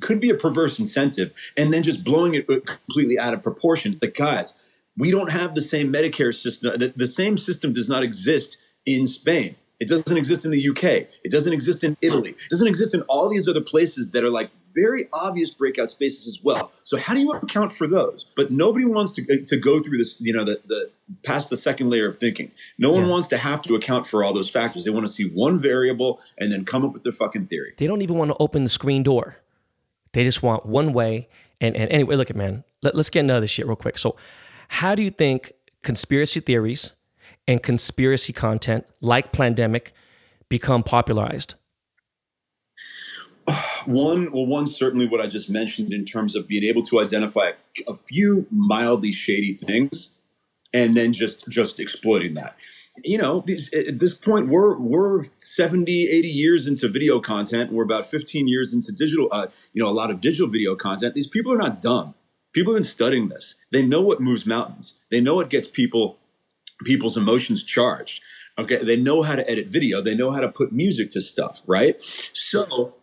could be a perverse incentive, and then just blowing it completely out of proportion. Like, guys, we don't have the same Medicare system. The same system does not exist in Spain. It doesn't exist in the UK. It doesn't exist in Italy. It doesn't exist in all these other places that are like very obvious breakout spaces as well. So how do you account for those? But nobody wants to go through this, you know, the past the second layer of thinking. No one wants to have to account for all those factors. They want to see one variable and then come up with their fucking theory. They don't even want to open the screen door. They just want one way. And anyway, look at, man, let's get into this shit real quick. So how do you think conspiracy theories and conspiracy content like Plandemic become popularized? One certainly what I just mentioned in terms of being able to identify a few mildly shady things and then just exploiting that. You know, at this point, we're 70, 80 years into video content. We're about 15 years into digital, a lot of digital video content. These people are not dumb. People have been studying this. They know what moves mountains. They know what gets people's emotions charged. Okay. They know how to edit video. They know how to put music to stuff, right? So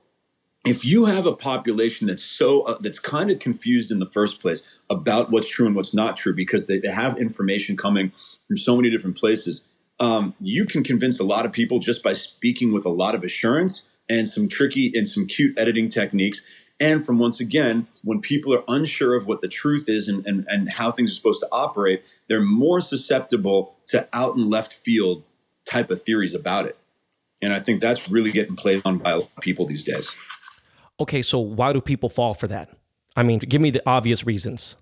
if you have a population that's that's kind of confused in the first place about what's true and what's not true, because they have information coming from so many different places, you can convince a lot of people just by speaking with a lot of assurance and some tricky and some cute editing techniques. And from, once again, when people are unsure of what the truth is and how things are supposed to operate, they're more susceptible to out and left field type of theories about it. And I think that's really getting played on by a lot of people these days. Okay, so why do people fall for that? I mean, give me the obvious reasons.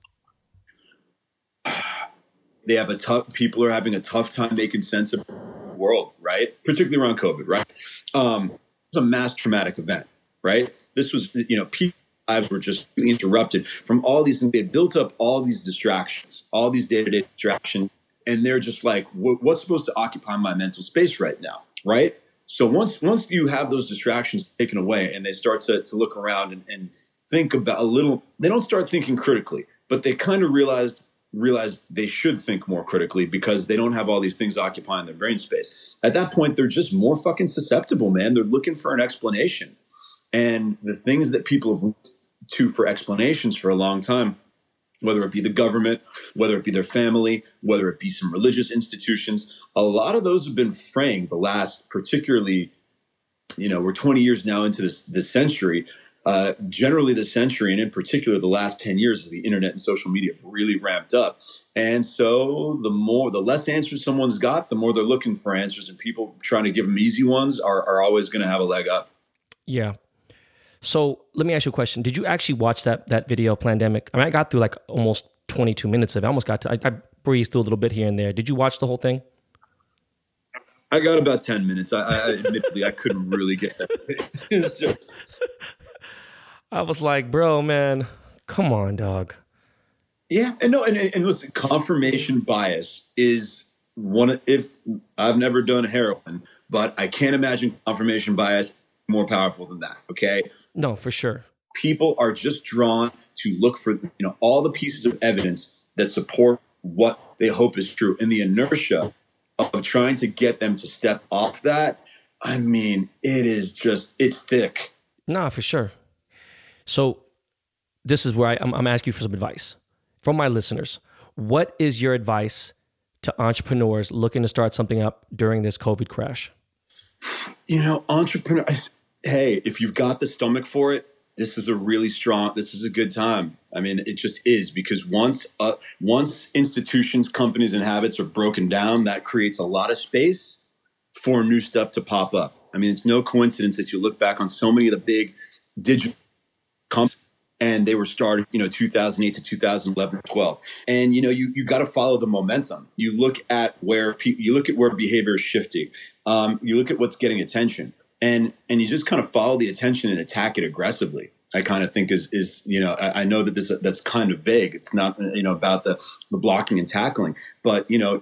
They have people are having a tough time making sense of the world, right? Particularly around COVID, right? It's a mass traumatic event, right? This was, people's lives were just really interrupted from all these things. They built up all these distractions, all these day-to-day distractions. And they're just like, what's supposed to occupy my mental space right now, right? So once you have those distractions taken away and they start to look around and think about a little, they don't start thinking critically, but they kind of realize they should think more critically because they don't have all these things occupying their brain space. At that point, they're just more fucking susceptible, man. They're looking for an explanation. And the things that people have looked to for explanations for a long time, whether it be the government, whether it be their family, whether it be some religious institutions, a lot of those have been fraying the last, particularly, we're 20 years now into this century. Generally the century, and in particular the last 10 years, as the internet and social media have really ramped up. And so the less answers someone's got, the more they're looking for answers, and people trying to give them easy ones are always going to have a leg up. Yeah. So let me ask you a question. Did you actually watch that video, Plandemic? I mean, I got through like almost 22 minutes of it. I breezed through a little bit here and there. Did you watch the whole thing? I got about 10 minutes. I admittedly, I couldn't really get that. It's just... I was like, bro, man, come on, dog. Yeah. And no, and listen, confirmation bias is I've never done heroin, but I can't imagine confirmation bias more powerful than that. Okay. No, for sure. People are just drawn to look for, all the pieces of evidence that support what they hope is true. And the inertia of trying to get them to step off that, I mean, it's thick. Nah, for sure. So this is where I'm asking you for some advice from my listeners. What is your advice to entrepreneurs looking to start something up during this COVID crash? Hey, if you've got the stomach for it, this is a good time. I mean, it just is, because once institutions, companies, and habits are broken down, that creates a lot of space for new stuff to pop up. I mean, it's no coincidence that you look back on so many of the big digital and they were started, 2008 to 2011, 12. And, you got to follow the momentum. You look at where behavior is shifting. You look at what's getting attention, and you just kind of follow the attention and attack it aggressively. I kind of think I know that that's kind of vague. It's not, about the blocking and tackling, but, you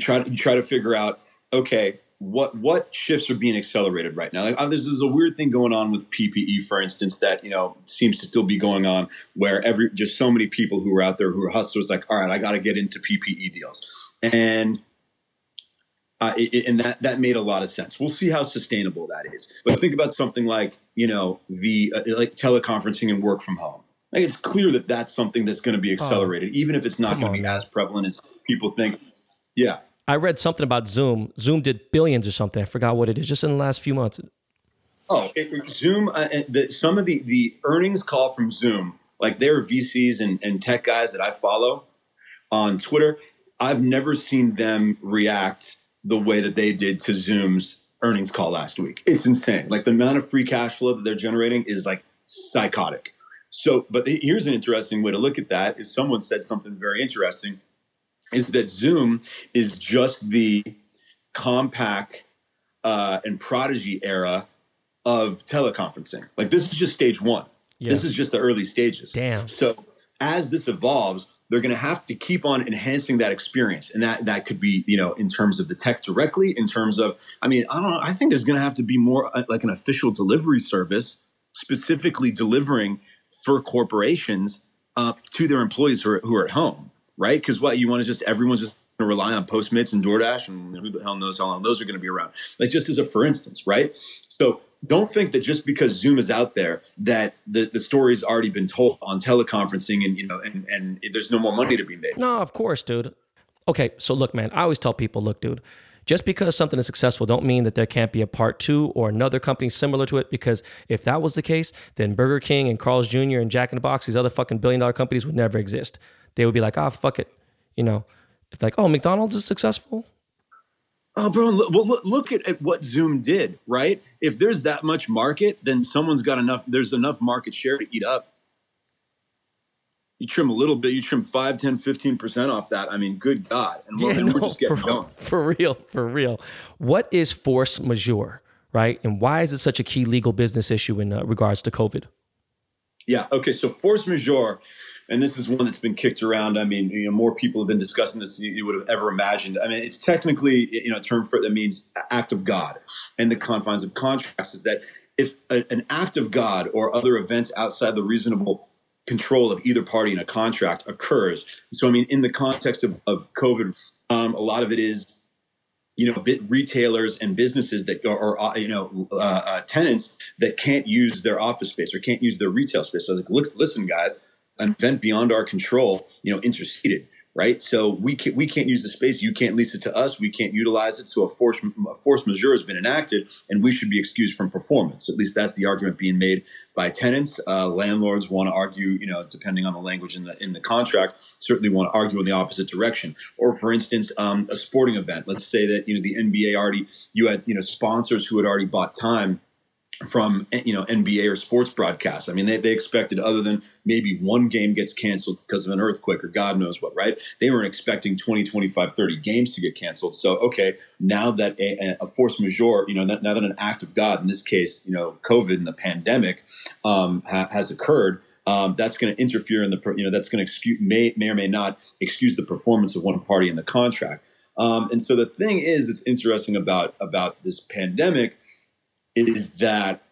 try to figure out, okay, what shifts are being accelerated right now? Like, this is a weird thing going on with PPE, for instance, that, seems to still be going on, where just so many people who are out there who are hustlers, like, all right, I got to get into PPE deals. And that made a lot of sense. We'll see how sustainable that is. But think about something like, the teleconferencing and work from home. Like, it's clear that that's something that's going to be accelerated, even if it's not going to be as prevalent as people think. Yeah. I read something about Zoom. Zoom did billions or something. I forgot what it is, just in the last few months. Oh, Zoom. Some of the earnings call from Zoom, like, there are VCs and tech guys that I follow on Twitter. I've never seen them react the way that they did to Zoom's earnings call last week. It's insane. Like, the amount of free cash flow that they're generating is like psychotic. So, but here's an interesting way to look at that is someone said something very interesting. Is that Zoom is just the compact and Prodigy era of teleconferencing. Like, this is just stage one. Yeah. This is just the early stages. Damn. So as this evolves, they're going to have to keep on enhancing that experience. And that could be, you know, in terms of the tech directly, in terms of, I mean, I don't know. I think there's going to have to be more like an official delivery service specifically delivering for corporations to their employees who are at home, right? Because what you want to just, everyone's just going to rely on Postmates and DoorDash, and who the hell knows how long those are going to be around. Like, just as a for instance, right? So don't think that just because Zoom is out there that the story's already been told on teleconferencing and, you know, and there's no more money to be made. No, of course, dude. Okay, so look, man, I always tell people, look, dude, just because something is successful don't mean that there can't be a part two or another company similar to it, because if that was the case, then Burger King and Carl's Jr. and Jack in the Box, these other fucking $1 billion companies would never exist. They would be like, ah, fuck it. You know, it's like, oh, McDonald's is successful. Oh, bro, look at what Zoom did, right? If there's that much market, then someone's got enough, there's enough market share to eat up. You trim a little bit, you trim 5, 10, 15% off that. I mean, good God. And we're just getting going. For real. What is force majeure, right? And why is it such a key legal business issue in regards to COVID? Yeah, okay, so force majeure, and this is one that's been kicked around. I mean, you know, more people have been discussing this than you would have ever imagined. I mean, it's technically, you know, a term for it that means act of God, and the confines of contracts is that if an act of God or other events outside the reasonable control of either party in a contract occurs. So, I mean, in the context of COVID, a lot of it is, you know, retailers and businesses that are you know, tenants that can't use their office space or can't use their retail space. So I was like, listen, guys, an event beyond our control, you know, interceded, right? So we can't use the space. You can't lease it to us. We can't utilize it. So a force majeure has been enacted, and we should be excused from performance. At least that's the argument being made by tenants. Landlords want to argue, you know, depending on the language in the contract, certainly want to argue in the opposite direction. Or for instance, a sporting event. Let's say that, you know, the NBA you had sponsors who had already bought time from, you know, NBA or sports broadcasts. I mean, they expected, other than maybe one game gets canceled because of an earthquake or God knows what, right? They weren't expecting 20, 25, 30 games to get canceled. So, okay, now that a force majeure, you know, now that an act of God, in this case, you know, COVID and the pandemic has occurred, that's going to interfere in the, you know, that's going to may or may not excuse the performance of one party in the contract. And so the thing is, that's interesting about this pandemic is that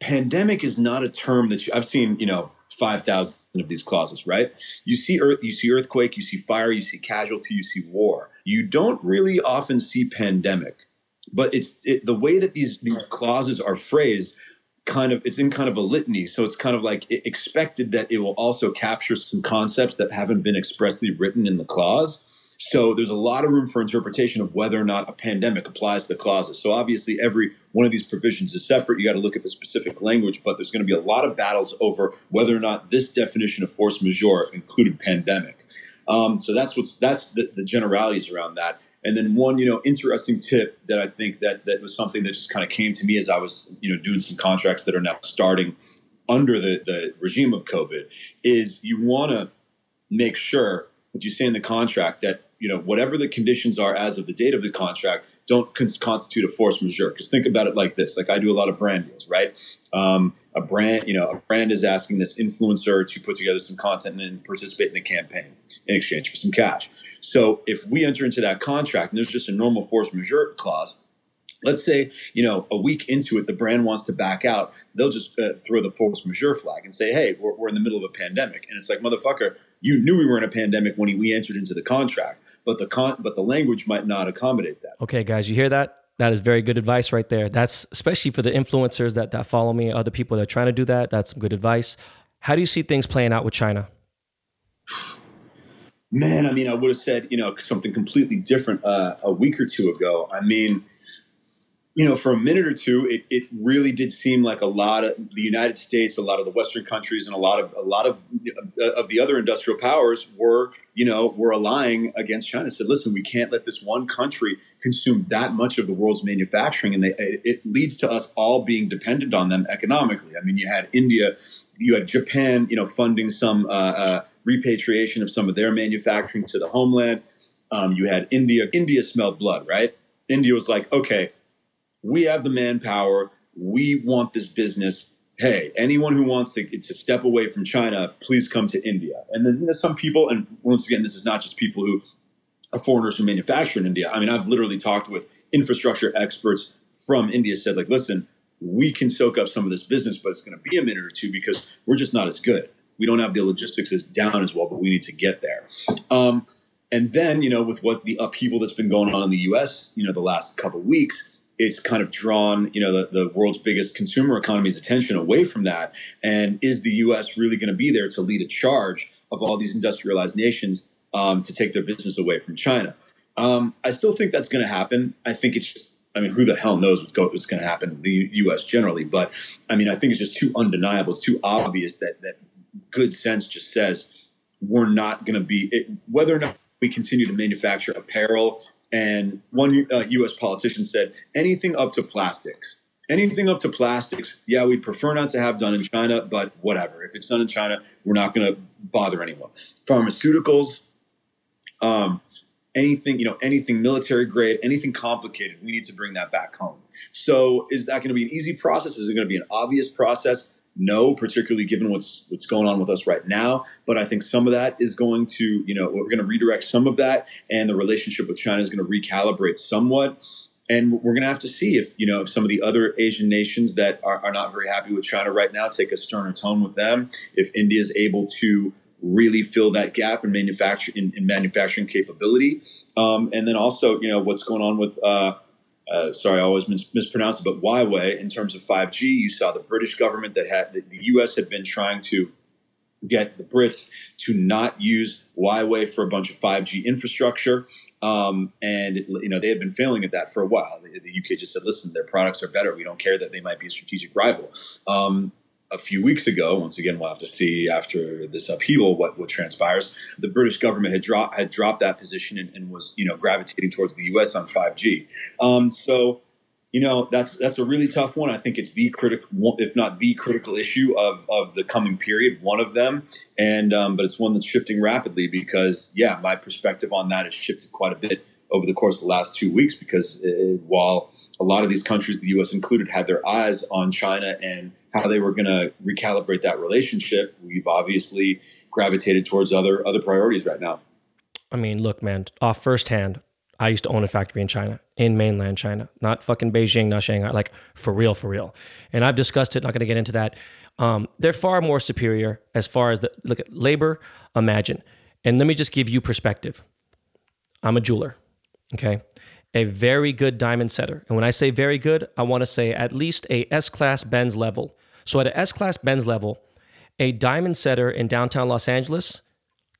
pandemic is not a term that I've seen, you know, 5,000 of these clauses, right? You see earthquake, you see fire, you see casualty, you see war. You don't really often see pandemic, but it's the way that these clauses are phrased, kind of, it's in kind of a litany. So it's kind of like expected that it will also capture some concepts that haven't been expressly written in the clause. So there's a lot of room for interpretation of whether or not a pandemic applies to the clauses. So obviously every one of these provisions is separate. You got to look at the specific language, but there's going to be a lot of battles over whether or not this definition of force majeure included pandemic. So that's the generalities around that. And then one, you know, interesting tip that I think that was something that just kind of came to me as I was, you know, doing some contracts that are now starting under the regime of COVID, is you want to make sure that you say in the contract that, you know, whatever the conditions are as of the date of the contract, don't constitute a force majeure. Because think about it like this. Like, I do a lot of brand deals, right? A brand is asking this influencer to put together some content and participate in a campaign in exchange for some cash. So if we enter into that contract and there's just a normal force majeure clause, let's say, you know, a week into it, the brand wants to back out. They'll just throw the force majeure flag and say, hey, we're in the middle of a pandemic. And it's like, motherfucker, you knew we were in a pandemic when we entered into the contract, but the language might not accommodate that. Okay, guys, you hear that? That is very good advice right there. That's especially for the influencers that follow me, other people that are trying to do that. That's some good advice. How do you see things playing out with China? Man, I mean, I would have said, you know, something completely different a week or two ago. I mean, you know, for a minute or two, it really did seem like a lot of the United States, a lot of the Western countries, and a lot of the other industrial powers were allying against China. Said, listen, we can't let this one country consume that much of the world's manufacturing, and it leads to us all being dependent on them economically. I mean, you had India, you had Japan, you know, funding some repatriation of some of their manufacturing to the homeland. You had India. India smelled blood, right? India was like, okay, we have the manpower. We want this business. Hey, anyone who wants to step away from China, please come to India. And then there's some people, and once again, this is not just people who are foreigners who manufacture in India. I mean, I've literally talked with infrastructure experts from India, said like, listen, we can soak up some of this business, but it's going to be a minute or two because we're just not as good. We don't have the logistics down as well, but we need to get there. And then, you know, with what the upheaval that's been going on in the U.S., you know, the last couple of weeks, it's kind of drawn, you know, the world's biggest consumer economy's attention away from that. And is the U.S. really going to be there to lead a charge of all these industrialized nations to take their business away from China? I still think that's going to happen. I think it's just, I mean, who the hell knows what's going to happen in the U.S. generally. But, I mean, I think it's just too undeniable. It's too obvious that good sense just says we're not going to be – whether or not we continue to manufacture apparel. And one U.S. politician said, anything up to plastics. Yeah, we'd prefer not to have done in China, but whatever. If it's done in China, we're not going to bother anyone. Pharmaceuticals, anything military grade, anything complicated, we need to bring that back home. So is that going to be an easy process? Is it going to be an obvious process? No, particularly given what's going on with us right now. But I think some of that is going to, you know, we're going to redirect some of that, and the relationship with China is going to recalibrate somewhat. And we're going to have to see if, you know, some of the other Asian nations that are not very happy with China right now take a sterner tone with them. If India is able to really fill that gap in manufacturing capability, and then also, you know, what's going on with. Sorry, I always mispronounce it, but Huawei in terms of 5G, you saw the British government the U.S. had been trying to get the Brits to not use Huawei for a bunch of 5G infrastructure. And they had been failing at that for a while. The U.K. just said, listen, their products are better. We don't care that they might be a strategic rival. A few weeks ago, once again, we'll have to see after this upheaval what transpires. The British government had dropped that position and was, you know, gravitating towards the U.S. on 5G. So, you know, that's a really tough one. I think it's the critical, if not the critical issue of the coming period, one of them. And but it's one that's shifting rapidly because, yeah, my perspective on that has shifted quite a bit over the course of the last 2 weeks because while a lot of these countries, the U.S. included, had their eyes on China and how they were going to recalibrate that relationship, we've obviously gravitated towards other priorities right now. I mean, look, man, off firsthand, I used to own a factory in China, in mainland China, not fucking Beijing, not Shanghai, like for real. And I've discussed it, not going to get into that. They're far more superior as far as look at labor, imagine. And let me just give you perspective. I'm a jeweler, okay? A very good diamond setter. And when I say very good, I want to say at least a S-Class Benz level. So at an S-Class Benz level, a diamond setter in downtown Los Angeles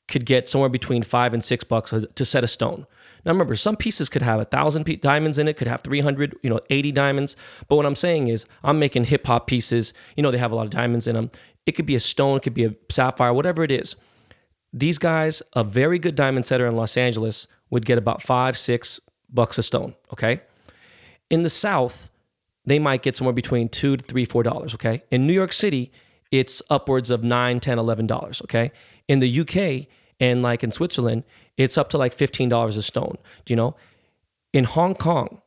could get somewhere between $5 and $6 to set a stone. Now remember, some pieces could have 1,000 diamonds in it, could have 300, 80 diamonds. But what I'm saying is I'm making hip hop pieces. You know, they have a lot of diamonds in them. It could be a stone, it could be a sapphire, whatever it is. These guys, a very good diamond setter in Los Angeles would get about $5, $6 a stone, okay? In the South, they might get somewhere between $2 to $4, okay? In New York City, it's upwards of $9, $10, $11, okay? In the UK and like in Switzerland, it's up to like $15 a stone, you know? In Hong Kong,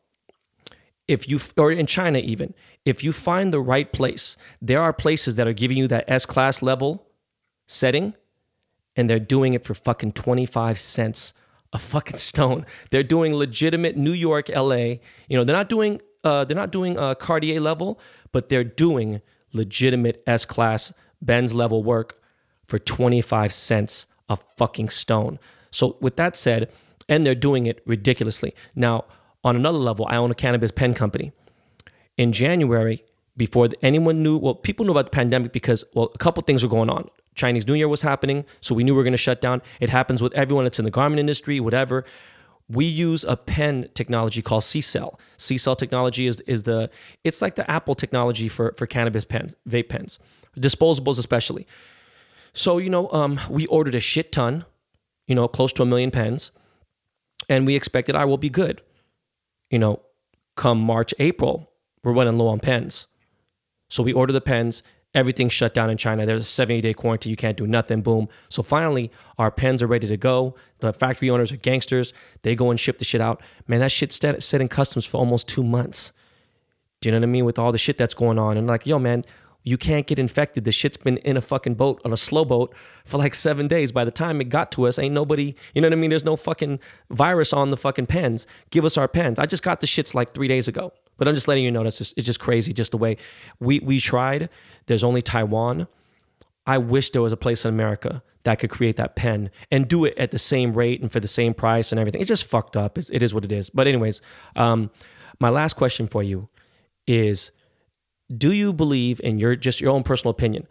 or in China even, if you find the right place, there are places that are giving you that S-class level setting, and they're doing it for fucking 25 cents a fucking stone. They're doing legitimate New York, LA. You know, they're not doing Cartier level, but they're doing legitimate S-Class Benz level work for 25 cents a fucking stone. So with that said, and they're doing it ridiculously. Now, on another level, I own a cannabis pen company. In January, before anyone knew, well, people knew about the pandemic because, well, a couple things were going on. Chinese New Year was happening, so we knew we were going to shut down. It happens with everyone that's in the garment industry, whatever. We use a pen technology called C-Cell. C-Cell technology it's like the Apple technology for cannabis pens, vape pens, disposables especially. So, we ordered a shit ton, close to 1 million pens, and we expected I will be good. Come March, April, we're running low on pens. So we order the pens. Everything's shut down in China. There's a 70-day quarantine. You can't do nothing. Boom. So finally, our pens are ready to go. The factory owners are gangsters. They go and ship the shit out. Man, that shit sat in customs for almost 2 months. Do you know what I mean? With all the shit that's going on. And like, yo, man, you can't get infected. The shit's been in a fucking boat, on a slow boat, for like 7 days. By the time it got to us, ain't nobody, you know what I mean? There's no fucking virus on the fucking pens. Give us our pens. I just got the shits like 3 days ago. But I'm just letting you know, that's just, it's just crazy, just the way we tried. There's only Taiwan. I wish there was a place in America that could create that pen and do it at the same rate and for the same price and everything. It's just fucked up. It is what it is. But anyways, my last question for you is, do you believe, in your own personal opinion,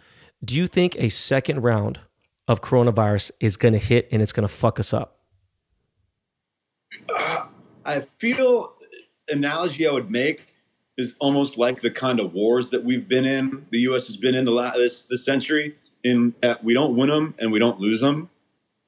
do you think a second round of coronavirus is going to hit and it's going to fuck us up? I feel analogy I would make is almost like the kind of wars that we've been in, the U.S. has been in this century, in that we don't win them and we don't lose them,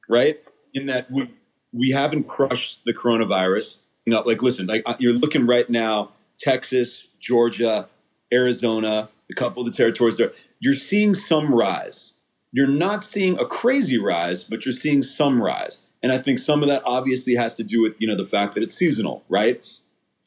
right? In that we haven't crushed the coronavirus. You know, like, listen, like you're looking right now, Texas, Georgia, Arizona, a couple of the territories there, you're seeing some rise. You're not seeing a crazy rise, but you're seeing some rise. And I think some of that obviously has to do with, you know, the fact that it's seasonal, right?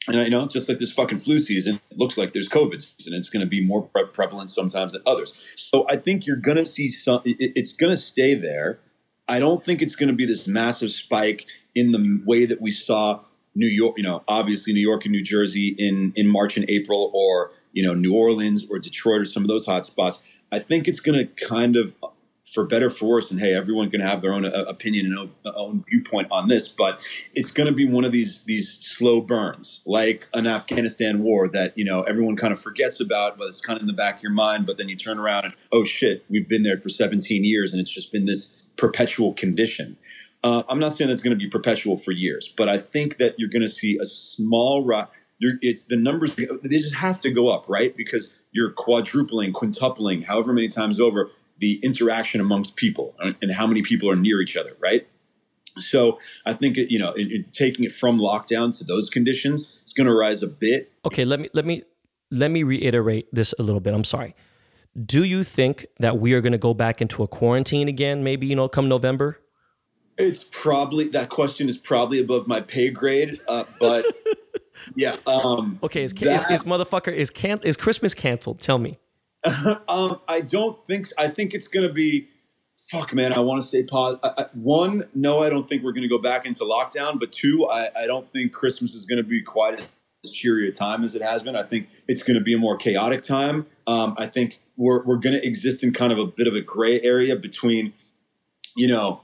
And, you know, just like there's fucking flu season, it looks like there's COVID season. It's going to be more prevalent sometimes than others. So I think you're going to see some, it's going to stay there. I don't think it's going to be this massive spike in the way that we saw New York, you know, obviously New York and New Jersey in March and April, or, you know, New Orleans or Detroit or some of those hot spots. I think it's going to kind of, for better, for worse, and hey, everyone can have their own opinion and own viewpoint on this, but it's going to be one of these slow burns, like an Afghanistan war that, you know, everyone kind of forgets about, but it's kind of in the back of your mind. But then you turn around and, oh shit, we've been there for 17 years and it's just been this perpetual condition. I'm not saying it's going to be perpetual for years, but I think that you're going to see a small rise. It's the numbers, they just have to go up, right? Because you're quadrupling, quintupling, however many times over, the interaction amongst people and how many people are near each other, right? So I think, you know, taking it from lockdown to those conditions, it's going to rise a bit. Okay, let me reiterate this a little bit. I'm sorry. Do you think that we are going to go back into a quarantine again? Maybe, you know, come November. It's probably, that question is probably above my pay grade, but yeah. Okay, is Christmas canceled? Tell me. I don't think so. I think it's going to be, fuck, man, I want to stay positive. One, no, I don't think we're going to go back into lockdown. But two, I don't think Christmas is going to be quite as cheery a time as it has been. I think it's going to be a more chaotic time. I think we're going to exist in kind of a bit of a gray area between, you know,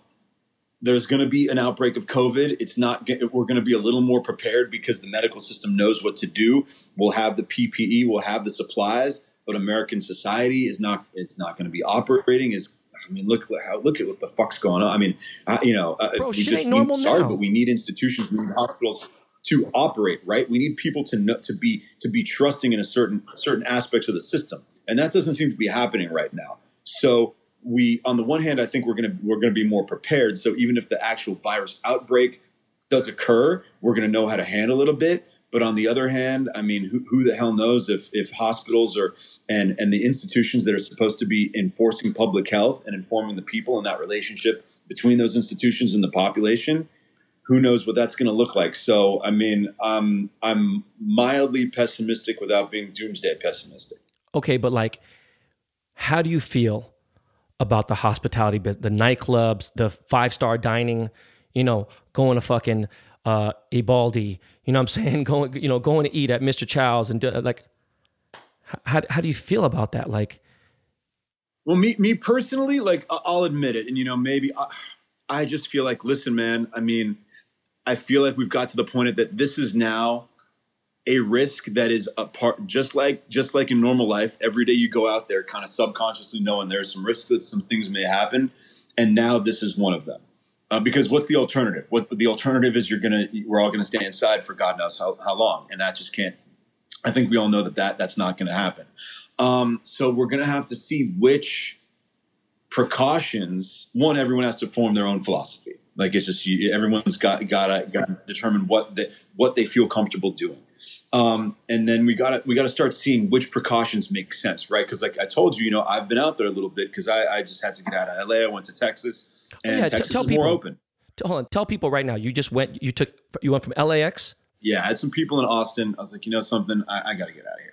there's going to be an outbreak of COVID. We're going to be a little more prepared because the medical system knows what to do. We'll have the PPE, we'll have the supplies. But American society is not going to be operating. Look at what the fuck's going on. I mean, bro, shit ain't normal now. Sorry, but we need institutions, we need hospitals to operate, right? We need people to know, to be trusting in a certain aspects of the system, and that doesn't seem to be happening right now. So we, on the one hand, I think we're going to be more prepared. So even if the actual virus outbreak does occur, we're going to know how to handle it a bit. But on the other hand, I mean, who the hell knows if hospitals and the institutions that are supposed to be enforcing public health and informing the people in that relationship between those institutions and the population, who knows what that's going to look like. So, I mean, I'm mildly pessimistic without being doomsday pessimistic. Okay, but like, how do you feel about the hospitality business, the nightclubs, the 5-star dining, you know, going to fucking Ebaldi, you know what I'm saying? Going to eat at Mr. Chow's and how do you feel about that? Like, well, me personally, like, I'll admit it. And, you know, maybe I just feel like, listen, man, I mean, I feel like we've got to the point that this is now a risk that is a part, just like in normal life, every day you go out there kind of subconsciously knowing there's some risks that some things may happen. And now this is one of them. Because what's the alternative? What the alternative is we're all gonna stay inside for God knows how long, and that just can't. I think we all know that's not gonna happen. So we're gonna have to see which precautions. One, everyone has to form their own philosophy. Like, it's just everyone's gotta determine what they feel comfortable doing, and then we gotta start seeing which precautions make sense, right? Because like I told you, you know, I've been out there a little bit because I just had to get out of LA. I went to Texas, and Texas is more open. Hold on, tell people right now. You just went. You went from LAX. Yeah, I had some people in Austin. I was like, you know something, I gotta get out of here.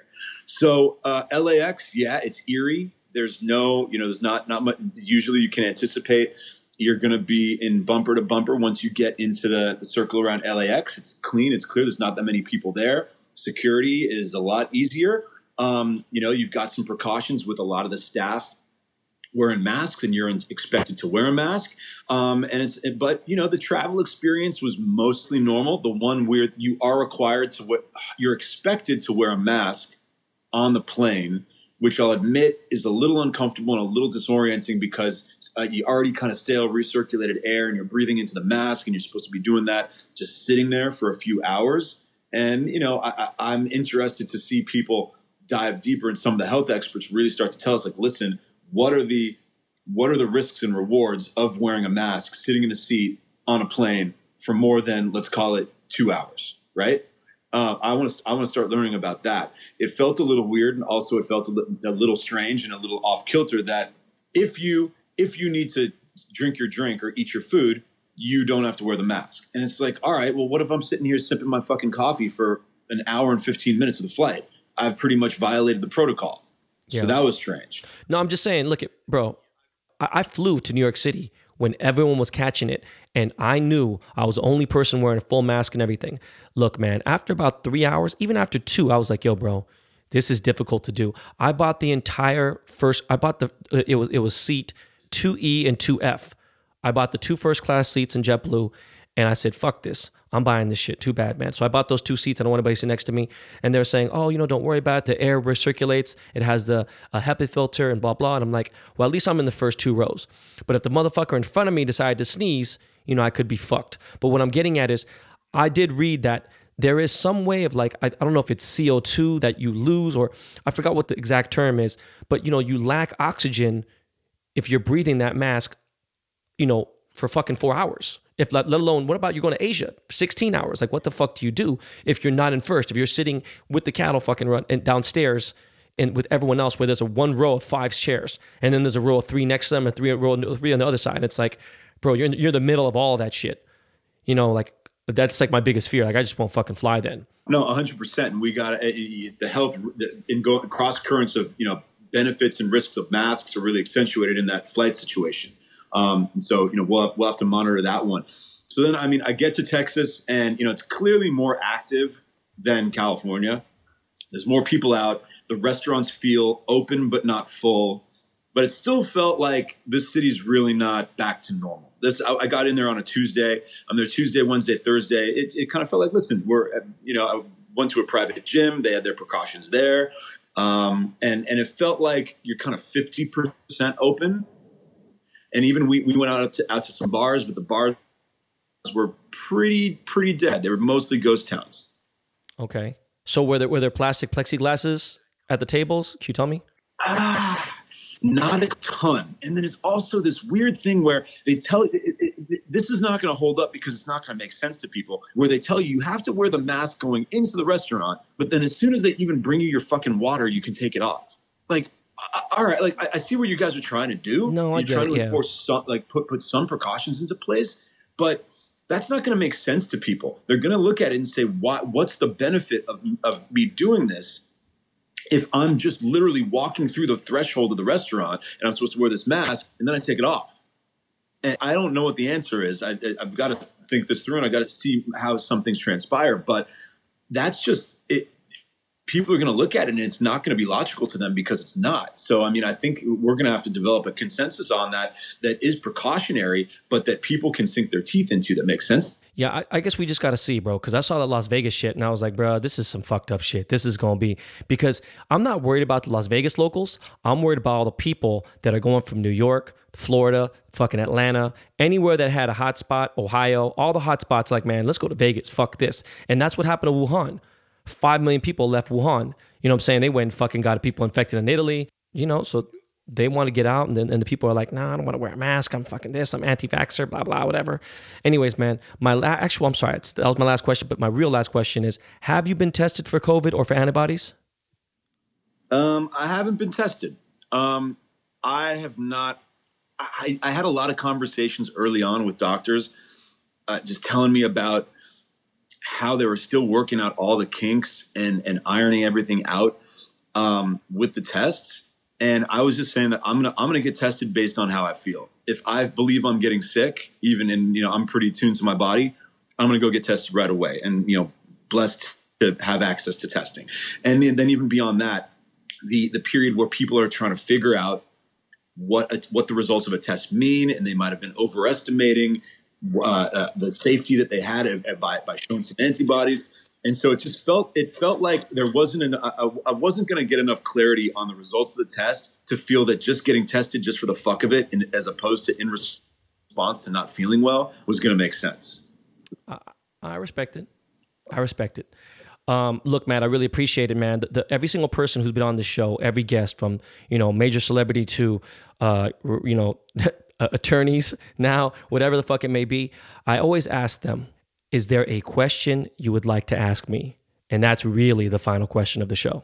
So LAX, yeah, it's eerie. There's no, you know, there's not much. Usually you can anticipate you're going to be in bumper to bumper. Once you get into the circle around LAX, it's clean, it's clear. There's not that many people there. Security is a lot easier. You know, you've got some precautions with a lot of the staff wearing masks, and you're expected to wear a mask. But you know, the travel experience was mostly normal. The one where you are required to, you're expected to wear a mask on the plane, which I'll admit is a little uncomfortable and a little disorienting because you already kind of stale recirculated air and you're breathing into the mask, and you're supposed to be doing that just sitting there for a few hours. And, you know, I'm interested to see people dive deeper, and some of the health experts really start to tell us, like, listen, what are the risks and rewards of wearing a mask, sitting in a seat on a plane for more than, let's call it, 2 hours, right? I want to start learning about that. It felt a little weird, and also it felt a little strange and a little off kilter that if you need to drink your drink or eat your food, you don't have to wear the mask. And it's like, all right, well, what if I'm sitting here sipping my fucking coffee for an hour and 15 minutes of the flight? I've pretty much violated the protocol. Yeah. So that was strange. No, I'm just saying, look, bro, I flew to New York City when everyone was catching it, and I knew I was the only person wearing a full mask and everything. Look, man, after about 3 hours, even after 2, I was like, yo, bro, this is difficult to do. I bought the entire first, it was seat 2E and 2F. I bought the 2 first class seats in JetBlue, and I said, fuck this. I'm buying this shit. Too bad, man. So I bought those 2 seats. I don't want anybody to sit next to me. And they're saying, oh, you know, don't worry about it. The air recirculates. It has the HEPA filter and blah, blah. And I'm like, well, at least I'm in the first 2 rows. But if the motherfucker in front of me decided to sneeze, you know, I could be fucked. But what I'm getting at is I did read that there is some way of, like, I don't know if it's CO2 that you lose, or I forgot what the exact term is. But, you know, you lack oxygen if you're breathing that mask, you know, for fucking 4 hours. If, let alone, what about you going to Asia? 16 hours. Like, what the fuck do you do if you're not in first? If you're sitting with the cattle fucking run and downstairs and with everyone else where there's a 1 row of 5 chairs, and then there's a row of 3 next to them and three on the other side. And it's like, bro, you're in the middle of all that shit. You know, like, that's like my biggest fear. Like, I just won't fucking fly then. No, 100%. And we got the health in cross currents of, you know, benefits and risks of masks are really accentuated in that flight situation. And so, you know, we'll have to monitor that one. So then, I mean, I get to Texas, and, you know, it's clearly more active than California. There's more people out. The restaurants feel open, but not full, but it still felt like this city's really not back to normal. I got in there on a Tuesday. I'm there Tuesday, Wednesday, Thursday. It kind of felt like, listen, I went to a private gym. They had their precautions there. And it felt like you're kind of 50% open. And even we went out to some bars, but the bars were pretty dead. They were mostly ghost towns. Okay. So were there plastic plexiglasses at the tables? Can you tell me? Not a ton. And then it's also this weird thing where they tell this is not going to hold up because it's not going to make sense to people, where they tell you have to wear the mask going into the restaurant, but then as soon as they even bring you your fucking water, you can take it off. Like, all right, like, I see what you guys are trying to do. No, I get it. You're trying to enforce some, like, put some precautions into place, but that's not going to make sense to people. They're going to look at it and say, what's the benefit of me doing this if I'm just literally walking through the threshold of the restaurant and I'm supposed to wear this mask and then I take it off? And I don't know what the answer is. I've got to think this through, and I've got to see how some things transpire, but that's just it. People are going to look at it, and it's not going to be logical to them because it's not. So, I mean, I think we're going to have to develop a consensus on that is precautionary, but that people can sink their teeth into that makes sense. Yeah, I guess we just got to see, bro, because I saw the Las Vegas shit, and I was like, bro, this is some fucked up shit. This is going to be, because I'm not worried about the Las Vegas locals. I'm worried about all the people that are going from New York, Florida, fucking Atlanta, anywhere that had a hot spot, Ohio, all the hot spots, like, man, let's go to Vegas. Fuck this. And that's what happened to Wuhan. 5 million people left Wuhan. You know what I'm saying? They went and fucking got people infected in Italy, you know, so they want to get out. And then the people are like, nah, I don't want to wear a mask. I'm fucking this. I'm anti-vaxxer, blah, blah, whatever. Anyways, man, I'm sorry. That was my last question. But my real last question is, have you been tested for COVID or for antibodies? I haven't been tested. I have not. I had a lot of conversations early on with doctors just telling me about how they were still working out all the kinks and ironing everything out. with the tests. And I was just saying that I'm gonna get tested based on how I feel. If I believe I'm getting sick, even in, you know, I'm pretty tuned to my body, I'm gonna go get tested right away. And, you know, blessed to have access to testing. And then even beyond that, the period where people are trying to figure out what the results of a test mean, and they might have been overestimating the safety that they had by showing some antibodies. And so it felt like there wasn't I wasn't going to get enough clarity on the results of the test to feel that just getting tested just for the fuck of it, and as opposed to in response to not feeling well, was going to make sense. I respect it. Look, Matt, I really appreciate it, man. Every single person who's been on the show, every guest, from, you know, major celebrity to, you know, attorneys now, whatever the fuck it may be, I always ask them, is there a question you would like to ask me? And that's really the final question of the show.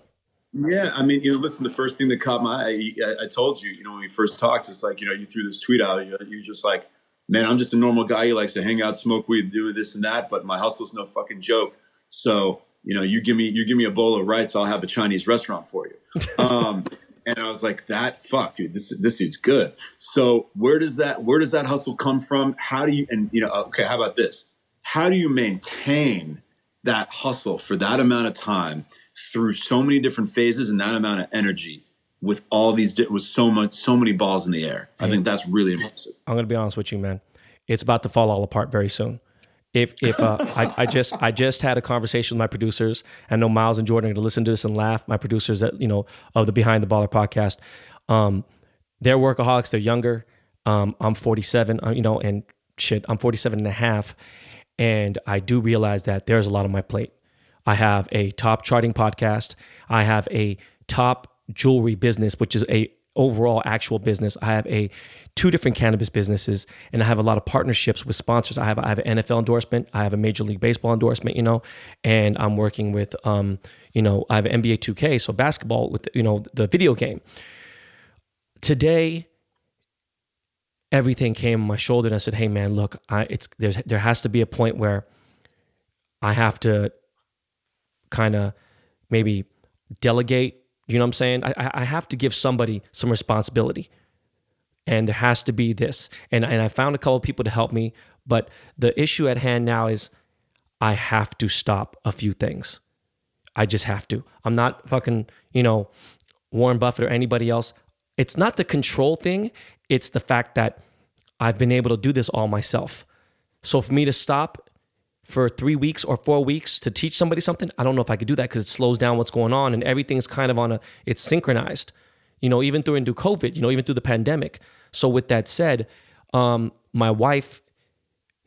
Yeah, I mean, you know, listen, the first thing that caught my eye, I told you, you know, when we first talked, it's like, you know, you threw this tweet out, you're just like, man, I'm just a normal guy who likes to hang out, smoke weed, do this and that, but my hustle's no fucking joke. So, you know, you give me a bowl of rice, I'll have a Chinese restaurant for you. And I was like, dude, this dude's good. So where does that hustle come from? How do you, and you know, okay, how about this? How do you maintain that hustle for that amount of time through so many different phases and that amount of energy with all these, with so many balls in the air? I think that's really impressive. I'm going to be honest with you, man. It's about to fall all apart very soon. I just had a conversation with my producers. I know Miles and Jordan are going to listen to this and laugh. My producers, that, you know, of the Behind the Baller podcast, they're workaholics. They're younger. I'm 47, you know, and shit, I'm 47 and a half. And I do realize that there's a lot on my plate. I have a top charting podcast. I have a top jewelry business, which is a overall actual business. I have two different cannabis businesses, and I have a lot of partnerships with sponsors. I have an NFL endorsement. I have a Major League Baseball endorsement, you know, and I'm working with, you know, I have NBA 2K, so basketball with, you know, the video game. Today, everything came on my shoulder, and I said, hey man, look, there has to be a point where I have to kind of maybe delegate. You know what I'm saying? I have to give somebody some responsibility, and there has to be this. And I found a couple of people to help me, but the issue at hand now is I have to stop a few things. I just have to. I'm not fucking, you know, Warren Buffett or anybody else. It's not the control thing. It's the fact that I've been able to do this all myself. So for me to stop for 3 weeks or 4 weeks to teach somebody something, I don't know if I could do that, because it slows down what's going on, and everything's kind of it's synchronized, you know, even through into COVID, you know, even through the pandemic. So with that said, my wife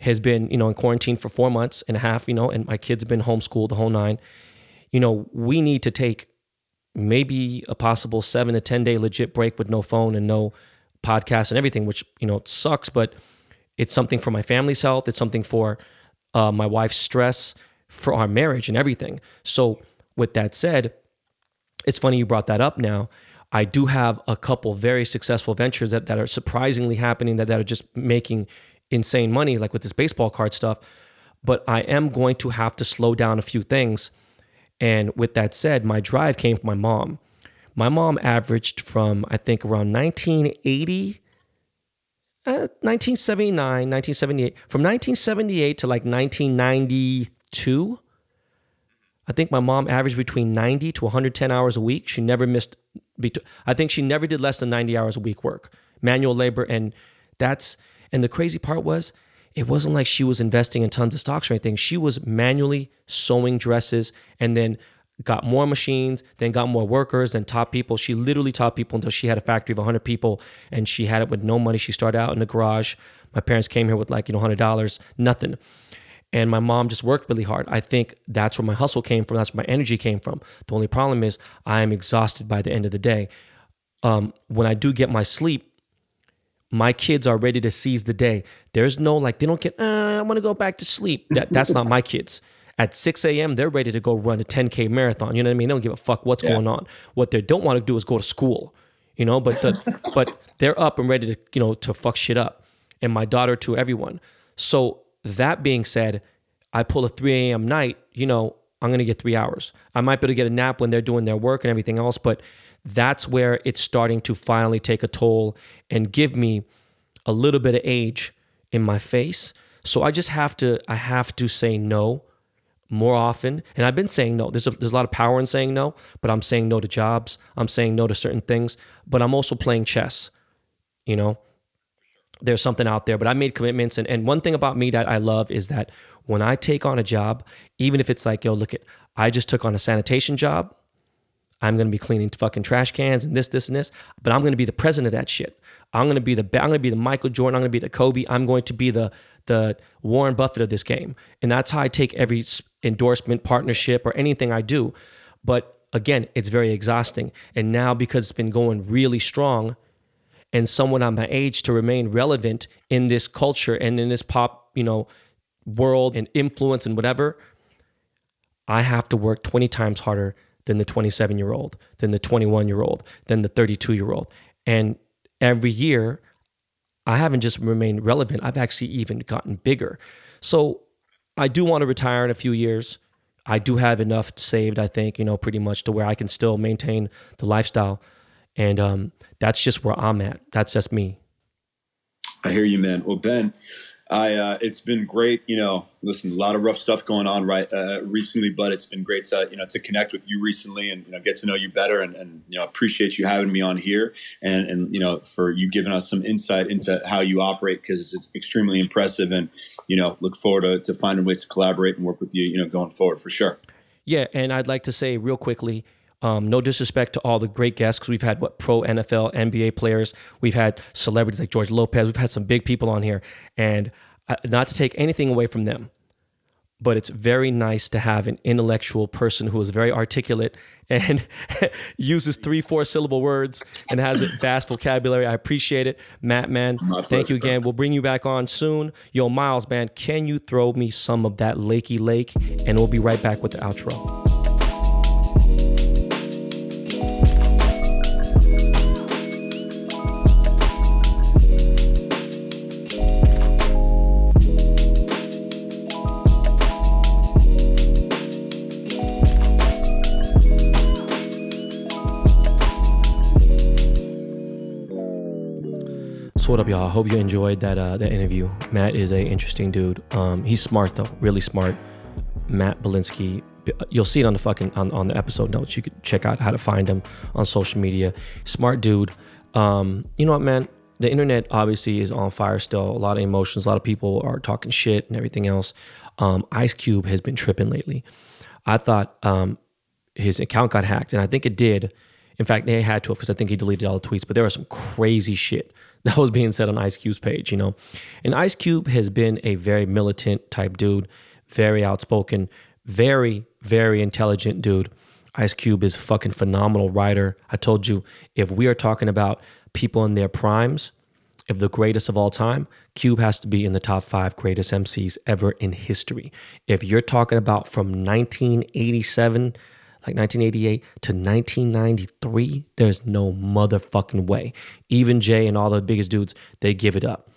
has been, you know, in quarantine for 4.5 months, you know, and my kids have been homeschooled the whole nine. You know, we need to take maybe a possible 7 to 10 day legit break with no phone and no podcast and everything, which, you know, it sucks, but it's something for my family's health. It's something for my wife's stress, for our marriage and everything. So with that said, it's funny you brought that up now. I do have a couple very successful ventures that are surprisingly happening, that are just making insane money, like with this baseball card stuff. But I am going to have to slow down a few things. And with that said, my drive came from my mom. My mom averaged from, I think, around 1980 1979, 1978, from 1978 to like 1992, I think my mom averaged between 90 to 110 hours a week. She never missed, I think she never did less than 90 hours a week work, manual labor. And the crazy part was, it wasn't like she was investing in tons of stocks or anything. She was manually sewing dresses, and then got more machines, then got more workers, then top people. She literally top people until she had a factory of 100 people, and she had it with no money. She started out in the garage. My parents came here with, like, you know, $100, nothing. And my mom just worked really hard. I think that's where my hustle came from. That's where my energy came from. The only problem is I am exhausted by the end of the day. When I do get my sleep, my kids are ready to seize the day. There's no, like, they don't get, I want to go back to sleep. That's not my kids. At 6 a.m., they're ready to go run a 10K marathon. You know what I mean? They don't give a fuck what's going on. What they don't want to do is go to school, you know, but they're up and ready to, you know, to fuck shit up. And my daughter too, everyone. So that being said, I pull a 3 a.m. night, you know, I'm going to get 3 hours. I might be able to get a nap when they're doing their work and everything else, but that's where it's starting to finally take a toll and give me a little bit of age in my face. So I have to say no more often. And I've been saying no. There's a lot of power in saying no, but I'm saying no to jobs. I'm saying no to certain things, but I'm also playing chess. You know, there's something out there, but I made commitments. And one thing about me that I love is that when I take on a job, even if it's like, yo, look, I just took on a sanitation job. I'm going to be cleaning fucking trash cans and this, and this, but I'm going to be the president of that shit. I'm going to be the Michael Jordan. I'm going to be the Kobe. I'm going to be the Warren Buffett of this game. And that's how I take every endorsement, partnership, or anything I do. But again, it's very exhausting. And now because it's been going really strong and someone on my age to remain relevant in this culture and in this pop, world and influence and whatever, I have to work 20 times harder than the 27-year-old, than the 21-year-old, than the 32-year-old. And every year, I haven't just remained relevant. I've actually even gotten bigger. So I do want to retire in a few years. I do have enough saved, I think, pretty much to where I can still maintain the lifestyle. And that's just where I'm at. That's just me. I hear you, man. Well, Ben, it's been great, listen, a lot of rough stuff going on recently, but it's been great to connect with you recently and, get to know you better and appreciate you having me on here and for you giving us some insight into how you operate, because it's extremely impressive and, look forward to finding ways to collaborate and work with you, going forward for sure. Yeah. And I'd like to say real quickly, no disrespect to all the great guests, because we've had pro NFL, NBA players, we've had celebrities like George Lopez, we've had some big people on here, and not to take anything away from them, but it's very nice to have an intellectual person who is very articulate and uses 3-4 syllable words and has a vast vocabulary. I appreciate it. Matt, man, thank you again. We'll bring you back on soon. Yo, Miles, man, can you throw me some of that Lakey Lake? And we'll be right back with the outro. What up, y'all? I hope you enjoyed that interview. Matt is a interesting dude. He's smart though, really smart. Matt Belinsky. You'll see it on the on the episode notes. You could check out how to find him on social media. Smart dude. You know what, man? The internet obviously is on fire still. A lot of emotions. A lot of people are talking shit and everything else. Ice Cube has been tripping lately. I thought his account got hacked, and I think it did. In fact, they had to have, because I think he deleted all the tweets. But there was some crazy shit that was being said on Ice Cube's page, And Ice Cube has been a very militant type dude, very outspoken, very, very intelligent dude. Ice Cube is a fucking phenomenal writer. I told you, if we are talking about people in their primes, if the greatest of all time, Cube has to be in the top 5 greatest MCs ever in history. If you're talking about from 1987 like 1988 to 1993, there's no motherfucking way. Even Jay and all the biggest dudes, they give it up.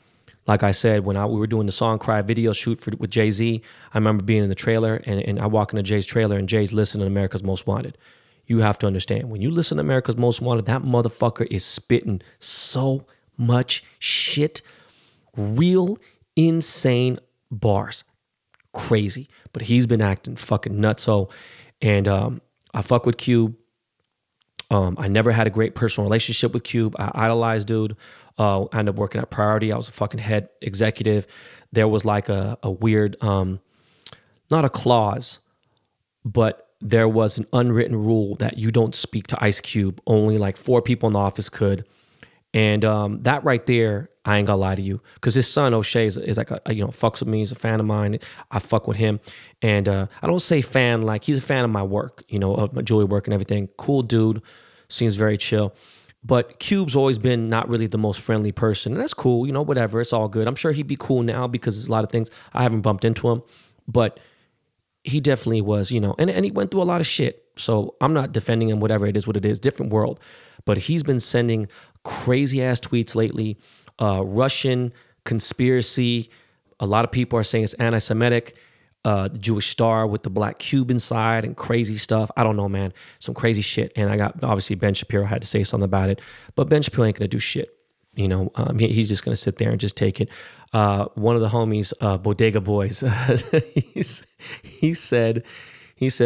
Like I said, when we were doing the Song Cry video shoot with Jay-Z, I remember being in the trailer and I walk into Jay's trailer and Jay's listening to America's Most Wanted. You have to understand, when you listen to America's Most Wanted, that motherfucker is spitting so much shit. Real insane bars. Crazy. But he's been acting fucking nuts. And I fuck with Cube. I never had a great personal relationship with Cube. I idolized dude. I ended up working at Priority. I was a fucking head executive. There was like a weird, not a clause, but there was an unwritten rule that you don't speak to Ice Cube. Only like 4 people in the office could. And that right there, I ain't gonna lie to you, because his son O'Shea is like fucks with me. He's a fan of mine. I fuck with him, and I don't say fan like he's a fan of my work, of my jewelry work and everything. Cool dude, seems very chill. But Cube's always been not really the most friendly person, and that's cool. Whatever, it's all good. I'm sure he'd be cool now because there's a lot of things I haven't bumped into him, but he definitely was, and he went through a lot of shit. So I'm not defending him. Whatever it is, what it is, different world. But he's been sending crazy ass tweets lately. Russian conspiracy. A lot of people are saying it's anti-Semitic. the Jewish Star with the black cube inside and crazy stuff. I don't know, man, some crazy shit. And I got, obviously, Ben Shapiro had to say something about it, but Ben Shapiro ain't going to do shit. You know, he's just going to sit there and just take it. One of the homies, Bodega Boys, he said,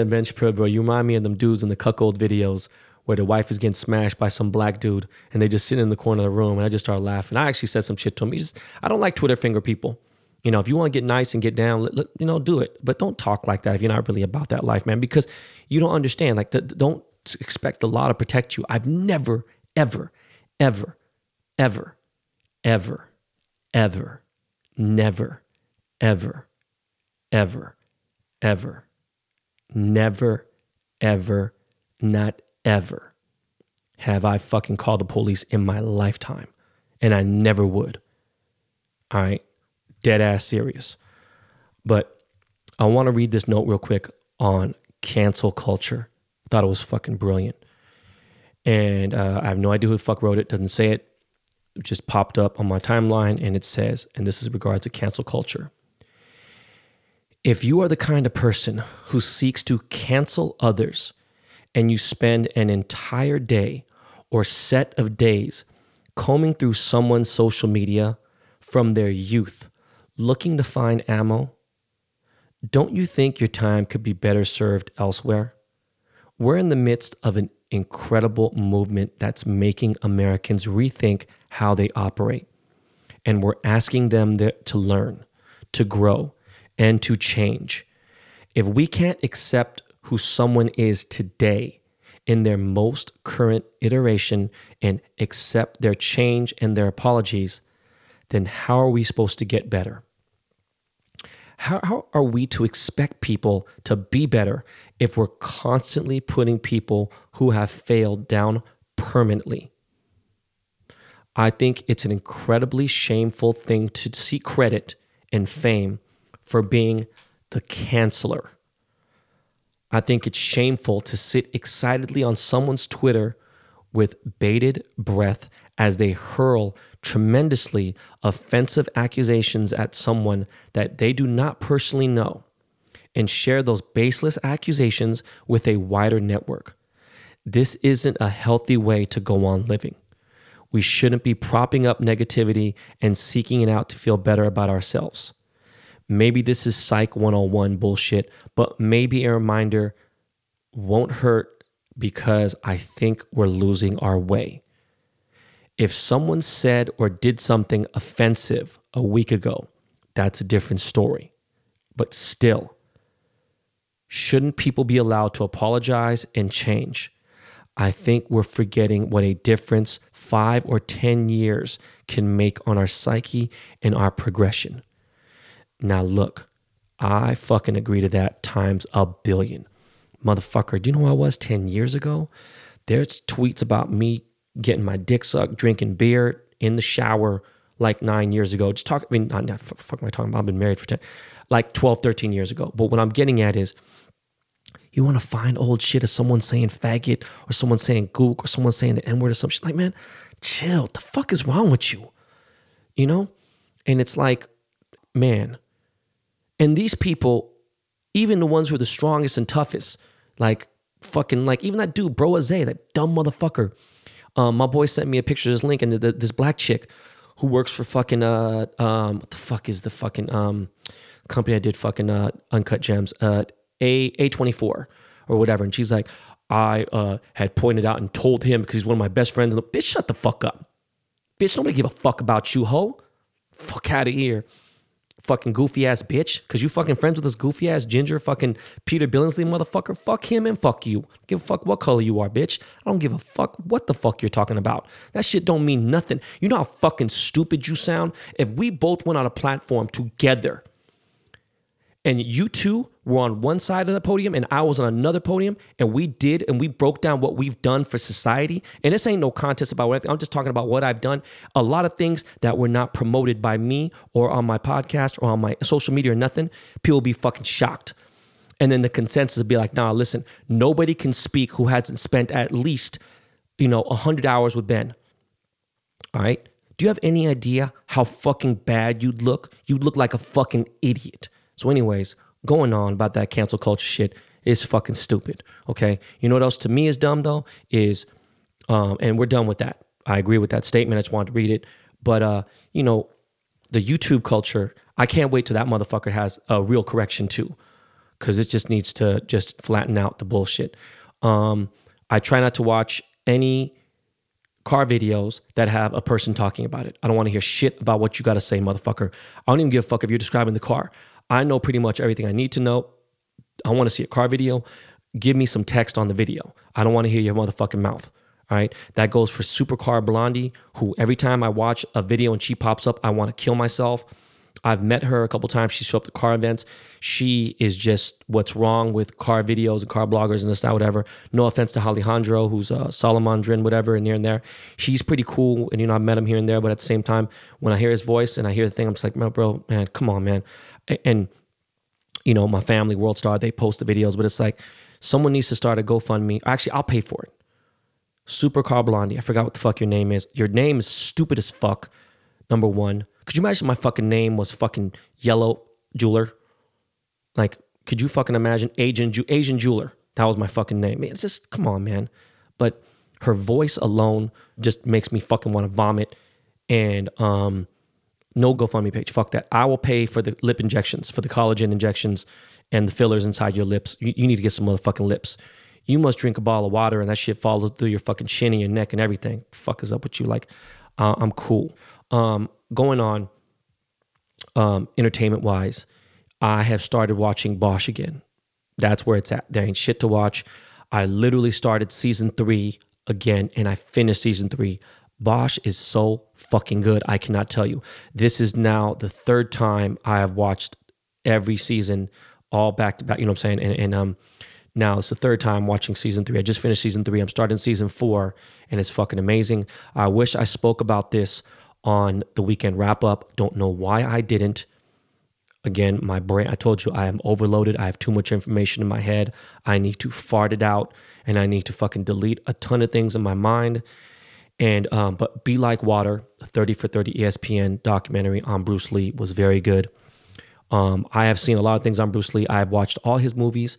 Ben Shapiro, bro, you remind me of them dudes in the cuckold videos where the wife is getting smashed by some black dude and they just sit in the corner of the room. And I just started laughing. I actually said some shit to him. I don't like Twitter finger people. You know, if you want to get nice and get down, you know, do it. But don't talk like that if you're not really about that life, man, because you don't understand. Like, don't expect the law to protect you. I've never, ever, ever, ever, ever, ever, never, ever, ever, ever, never, ever, not ever have I fucking called the police in my lifetime. And I never would. All right? Dead ass serious. But I want to read this note real quick on cancel culture. Thought it was fucking brilliant. And I have no idea who the fuck wrote it. Doesn't say it. It just popped up on my timeline, and it says, and this is regards to cancel culture. If you are the kind of person who seeks to cancel others and you spend an entire day or set of days combing through someone's social media from their youth, looking to find ammo, don't you think your time could be better served elsewhere? We're in the midst of an incredible movement that's making Americans rethink how they operate. And we're asking them to learn, to grow, and to change. If we can't accept who someone is today in their most current iteration and accept their change and their apologies, then how are we supposed to get better? How are we to expect people to be better if we're constantly putting people who have failed down permanently? I think it's an incredibly shameful thing to seek credit and fame for being the canceler. I think it's shameful to sit excitedly on someone's Twitter with bated breath as they hurl tremendously offensive accusations at someone that they do not personally know and share those baseless accusations with a wider network. This isn't a healthy way to go on living. We shouldn't be propping up negativity and seeking it out to feel better about ourselves. Maybe this is Psych 101 bullshit, but maybe a reminder won't hurt because I think we're losing our way. If someone said or did something offensive a week ago, that's a different story. But still, shouldn't people be allowed to apologize and change? I think we're forgetting what a difference 5 or 10 years can make on our psyche and our progression. Now look, I fucking agree to that times a billion. Motherfucker, do you know who I was 10 years ago? There's tweets about me getting my dick sucked, drinking beer in the shower like 9 years ago. Just talk, I mean, not fuck my talking about, I've been married for 10, like 12, 13 years ago. But what I'm getting at is, you want to find old shit of someone saying faggot or someone saying gook or someone saying the N-word or some shit. Like, man, chill. What the fuck is wrong with you? You know? And it's like, man. And these people, even the ones who are the strongest and toughest, like fucking, like even that dude, Bro Azay, that dumb motherfucker. My boy sent me a picture of this link, and this black chick who works for fucking, what the fuck is the fucking company that did fucking Uncut Gems, A24 or whatever. And she's like, I had pointed out and told him because he's one of my best friends. And bitch, shut the fuck up. Bitch, nobody give a fuck about you, ho. Fuck out of here. Fucking goofy ass bitch, because you fucking friends with this goofy ass ginger fucking Peter Billingsley motherfucker. Fuck him and fuck you. Give a fuck what color you are, bitch. I don't give a fuck what the fuck you're talking about. That shit don't mean nothing. You know how fucking stupid you sound? If we both went on a platform together and you two were on one side of the podium and I was on another podium and we broke down what we've done for society, and this ain't no contest about what I'm just talking about what I've done. A lot of things that were not promoted by me or on my podcast or on my social media or nothing, people be fucking shocked. And then the consensus would be like, nah, listen, nobody can speak who hasn't spent at least, 100 hours with Ben. All right? Do you have any idea how fucking bad you'd look? You'd look like a fucking idiot. So anyways, going on about that cancel culture shit is fucking stupid, okay? You know what else to me is dumb, though, is, and we're done with that. I agree with that statement. I just wanted to read it. But, you know, the YouTube culture, I can't wait till that motherfucker has a real correction, too, because it just needs to just flatten out the bullshit. I try not to watch any car videos that have a person talking about it. I don't want to hear shit about what you got to say, motherfucker. I don't even give a fuck if you're describing the car. I know pretty much everything I need to know. I want to see a car video. Give me some text on the video. I don't want to hear your motherfucking mouth. All right. That goes for Supercar Blondie, who every time I watch a video and she pops up, I want to kill myself. I've met her a couple times. She's shown up to car events. She is just what's wrong with car videos and car bloggers and this, that, whatever. No offense to Alejandro, who's Salamandrin, whatever, and here and there. He's pretty cool, and, you know, I've met him here and there, but at the same time, when I hear his voice and I hear the thing, I'm just like, no, bro, man, come on, man. And, you know, my family, World Star, they post the videos, but it's like someone needs to start a GoFundMe. Actually, I'll pay for it. Supercar Blondie. I forgot what the fuck your name is. Your name is stupid as fuck, number one. Could you imagine my fucking name was fucking Yellow Jeweler? Like, could you fucking imagine Asian Jeweler? That was my fucking name. It's just, come on, man. But her voice alone just makes me fucking want to vomit. And no GoFundMe page. Fuck that. I will pay for the lip injections, for the collagen injections and the fillers inside your lips. You need to get some motherfucking lips. You must drink a bottle of water and that shit falls through your fucking chin and your neck and everything. The fuck is up with you? Like, I'm cool. Going on, entertainment wise, I have started watching Bosch again. That's where it's at. There ain't shit to watch. I literally started season 3 again and I finished season 3. Bosch is so fucking good. I cannot tell you. This is now the 3rd time I have watched every season all back to back. You know what I'm saying? And now it's the 3rd time watching season 3. I just finished season 3. I'm starting season 4 and it's fucking amazing. I wish I spoke about this on the weekend wrap up. Don't know why I didn't. Again, my brain, I told you I am overloaded. I have too much information in my head. I need to fart it out and I need to fucking delete a ton of things in my mind. And, but Be Like Water, a 30 for 30 ESPN documentary on Bruce Lee was very good. I have seen a lot of things on Bruce Lee. I have watched all his movies.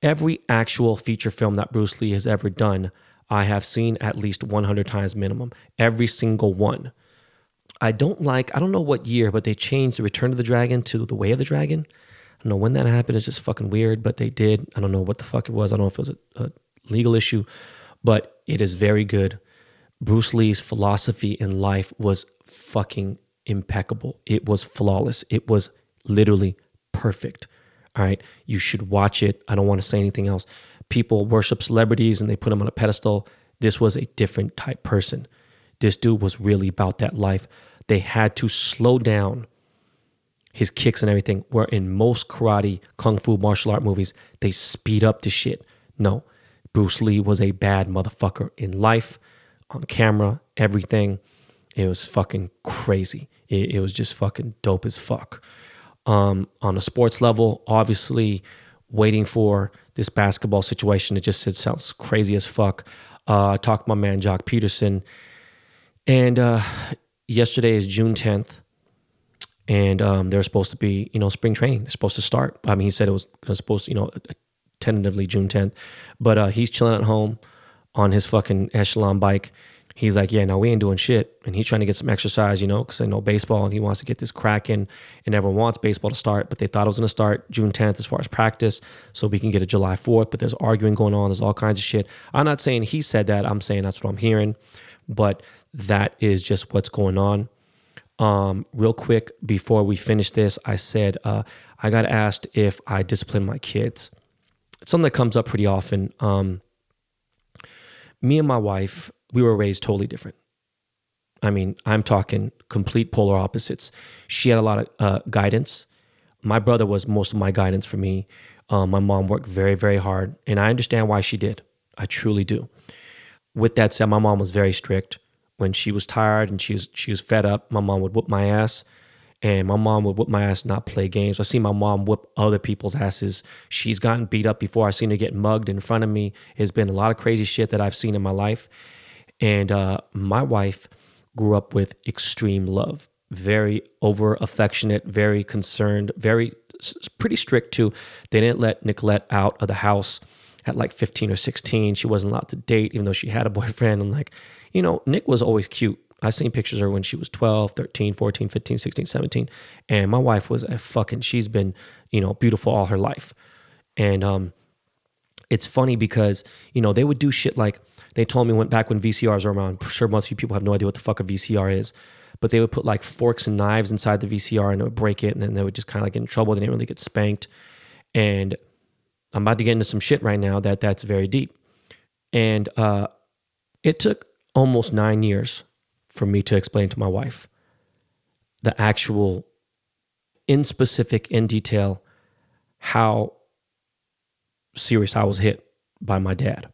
Every actual feature film that Bruce Lee has ever done, I have seen at least 100 times minimum. Every single one. I don't know what year, but they changed the Return of the Dragon to the Way of the Dragon. I don't know when that happened. It's just fucking weird, but they did. I don't know what the fuck it was. I don't know if it was a legal issue, but it is very good. Bruce Lee's philosophy in life was fucking impeccable. It was flawless. It was literally perfect. All right. You should watch it. I don't want to say anything else. People worship celebrities and they put them on a pedestal. This was a different type person. This dude was really about that life. They had to slow down. His kicks and everything were in most karate, kung fu, martial art movies. They speed up the shit. No, Bruce Lee was a bad motherfucker in life, on camera, everything. It was fucking crazy. It was just fucking dope as fuck. On a sports level, obviously waiting for this basketball situation. It sounds crazy as fuck. I talked to my man, Jock Peterson. And yesterday is June 10th, and they're supposed to be, you know, spring training. They're supposed to start. I mean, he said it was supposed to, you know, tentatively June 10th. But he's chilling at home on his fucking Echelon bike. He's like, yeah, no, we ain't doing shit. And he's trying to get some exercise, you know, because I know baseball, and he wants to get this cracking. And everyone wants baseball to start, but they thought it was going to start June 10th as far as practice, so we can get it July 4th. But there's arguing going on. There's all kinds of shit. I'm not saying he said that. I'm saying that's what I'm hearing. But that is just what's going on. Real quick, before we finish this, I said I got asked if I discipline my kids. It's something that comes up pretty often. Me and my wife, we were raised totally different. I mean, I'm talking complete polar opposites. She had a lot of guidance. My brother was most of my guidance for me. My mom worked very, very hard, and I understand why she did. I truly do. With that said, my mom was very strict. When she was tired and she was fed up, my mom would whoop my ass, and my mom would whoop my ass and not play games. I see my mom whoop other people's asses. She's gotten beat up before. I've seen her get mugged in front of me. It's been a lot of crazy shit that I've seen in my life. And my wife grew up with extreme love, very over affectionate, very concerned, very pretty strict too. They didn't let Nicolette out of the house at like 15 or 16. She wasn't allowed to date, even though she had a boyfriend. And like, you know, Nick was always cute. I've seen pictures of her when she was 12, 13, 14, 15, 16, 17. And my wife was a fucking, she's been, you know, beautiful all her life. And it's funny because, you know, they would do shit like, they told me back when VCRs were around, I'm sure most of you people have no idea what the fuck a VCR is, but they would put like forks and knives inside the VCR and it would break it, and then they would just kind of like get in trouble. They didn't really get spanked. And I'm about to get into some shit right now that's very deep. And it took almost 9 years for me to explain to my wife the actual, in specific, in detail, how serious I was hit by my dad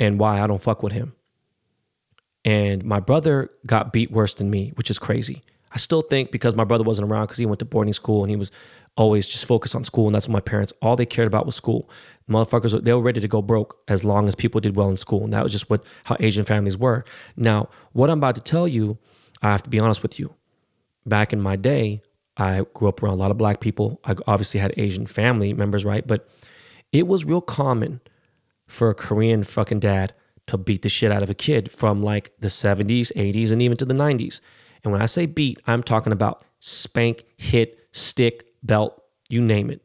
and why I don't fuck with him. And my brother got beat worse than me, which is crazy. I still think because my brother wasn't around, because he went to boarding school and he was always just focused on school, and that's what my parents, all they cared about was school. Motherfuckers, they were ready to go broke as long as people did well in school, and that was just how Asian families were. Now, what I'm about to tell you, I have to be honest with you. Back in my day, I grew up around a lot of black people. I obviously had Asian family members, right? But it was real common for a Korean fucking dad to beat the shit out of a kid from like the 70s, 80s, and even to the 90s. And when I say beat, I'm talking about spank, hit, stick, belt, you name it.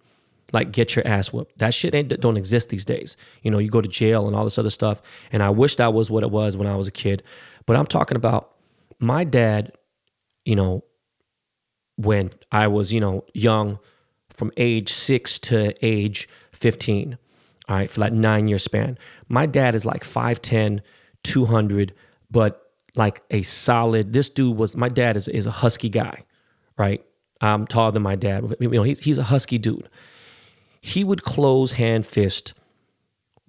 Like, get your ass whooped. That shit don't exist these days. You know, you go to jail and all this other stuff. And I wish that was what it was when I was a kid. But I'm talking about my dad, you know, when I was, you know, young, from age 6 to age 15, all right, for that 9-year span. My dad is like 5'10", 200, but like a solid, this dude was, my dad is a husky guy, right? I'm taller than my dad. You know, he's a husky dude. He would close hand fist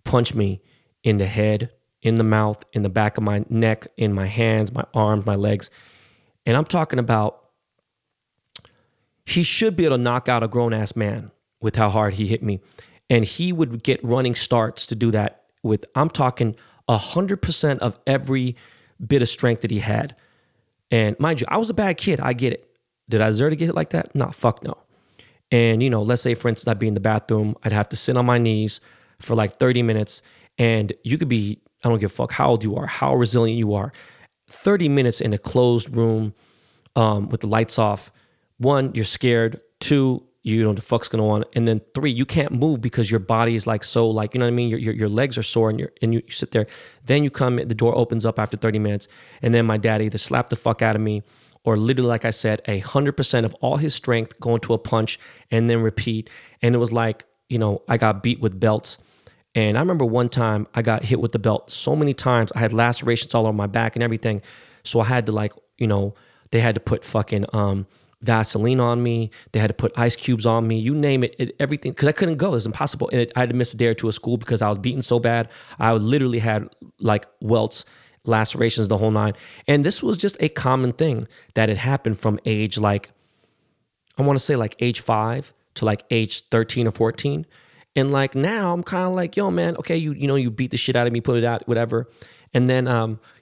punch me in the head, in the mouth, in the back of my neck, in my hands, my arms, my legs. And I'm talking about, he should be able to knock out a grown-ass man with how hard he hit me. And he would get running starts to do that with, I'm talking 100% of every bit of strength that he had. And mind you, I was a bad kid. I get it. Did I deserve to get hit like that? Nah, fuck no. And, you know, let's say, for instance, I'd be in the bathroom. I'd have to sit on my knees for like 30 minutes. And you could be, I don't give a fuck how old you are, how resilient you are. 30 minutes in a closed room with the lights off. One, you're scared. Two, you don't know what the fuck's going on. And then three, you can't move because your body is like so, like, you know what I mean? Your legs are sore, and you sit there. Then you come, the door opens up after 30 minutes. And then my dad either slapped the fuck out of me, or literally, like I said, 100% of all his strength going to a punch and then repeat. And it was like, you know, I got beat with belts. And I remember one time I got hit with the belt so many times. I had lacerations all over my back and everything. So I had to, like, you know, they had to put fucking Vaseline on me. They had to put ice cubes on me. You name it, everything. Because I couldn't go. It was impossible. And I had to miss a day or two of school because I was beaten so bad. I literally had like welts, lacerations, the whole nine. And this was just a common thing that had happened from age, like, I want to say like age 5 to like age 13 or 14. And like now I'm kind of like, yo man, okay, you beat the shit out of me, put it out, whatever. And then,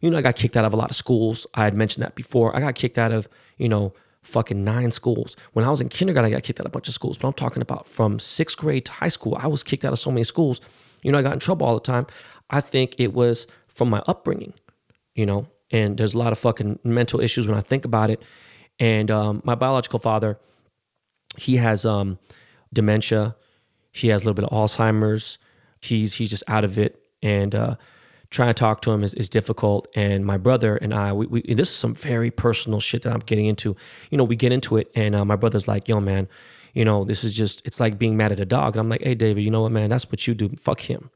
you know, I got kicked out of a lot of schools. I had mentioned that before. I got kicked out of, you know, fucking 9 schools. When I was in kindergarten, I got kicked out of a bunch of schools, but I'm talking about from 6th grade to high school, I was kicked out of so many schools. You know, I got in trouble all the time. I think it was from my upbringing. You know, and there's a lot of fucking mental issues when I think about it. And my biological father, he has dementia. He has a little bit of Alzheimer's. He's just out of it. And trying to talk to him is difficult. And my brother and I, we and this is some very personal shit that I'm getting into. You know, we get into it, and my brother's like, yo, man, you know, this is just, it's like being mad at a dog. And I'm like, hey, David, you know what, man, that's what you do. Fuck him.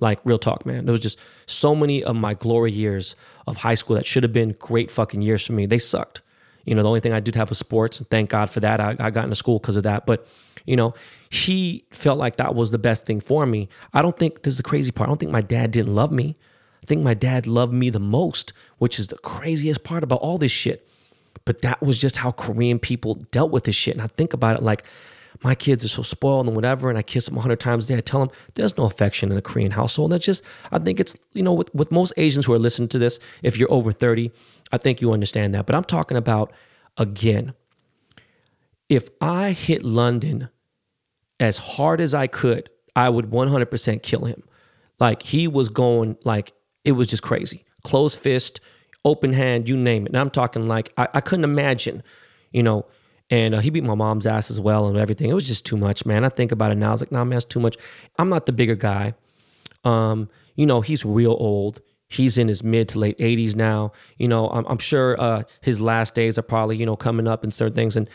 Like, real talk, man. There was just so many of my glory years of high school that should have been great fucking years for me. They sucked. You know, the only thing I did have was sports, and thank God for that. I got into school because of that. But, you know, he felt like that was the best thing for me. I don't think, this is the crazy part, I don't think my dad didn't love me. I think my dad loved me the most, which is the craziest part about all this shit. But that was just how Korean people dealt with this shit. And I think about it like, my kids are so spoiled and whatever, and I kiss them 100 times a day. I tell them there's no affection in a Korean household. That's just, I think it's, you know, with most Asians who are listening to this, if you're over 30, I think you understand that. But I'm talking about, again, if I hit London as hard as I could, I would 100% kill him. Like, he was going, like, it was just crazy. Closed fist, open hand, you name it. And I'm talking like, I couldn't imagine, you know. And he beat my mom's ass as well and everything. It was just too much, man. I think about it now. I was like, nah, man, it's too much. I'm not the bigger guy. You know, he's real old. He's in his mid to late 80s now. You know, I'm sure his last days are probably, you know, coming up and certain things. And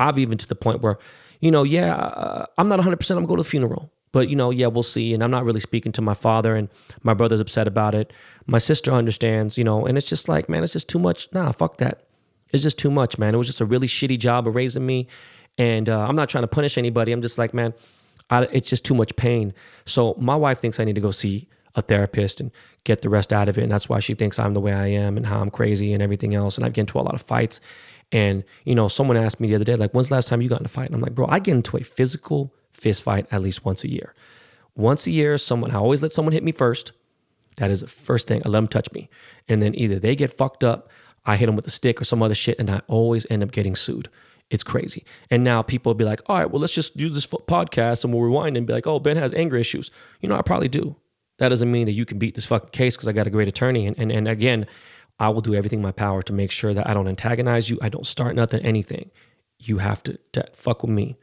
I've even to the point where, you know, yeah, I'm not 100%. I'm going to go to the funeral. But, you know, yeah, we'll see. And I'm not really speaking to my father, and my brother's upset about it. My sister understands, you know, and it's just like, man, it's just too much. Nah, fuck that. It's just too much, man. It was just a really shitty job of raising me. And I'm not trying to punish anybody. I'm just like, man, it's just too much pain. So my wife thinks I need to go see a therapist and get the rest out of it. And that's why she thinks I'm the way I am and how I'm crazy and everything else. And I get into a lot of fights. And, you know, someone asked me the other day, like, when's the last time you got in a fight? And I'm like, bro, I get into a physical fist fight at least once a year. Once a year, I always let someone hit me first. That is the first thing. I let them touch me. And then either they get fucked up, I hit them with a stick or some other shit, and I always end up getting sued. It's crazy. And now people will be like, all right, well, let's just do this podcast and we'll rewind and be like, oh, Ben has anger issues. You know, I probably do. That doesn't mean that you can beat this fucking case because I got a great attorney. And again, I will do everything in my power to make sure that I don't antagonize you. I don't start nothing, anything. You have to fuck with me.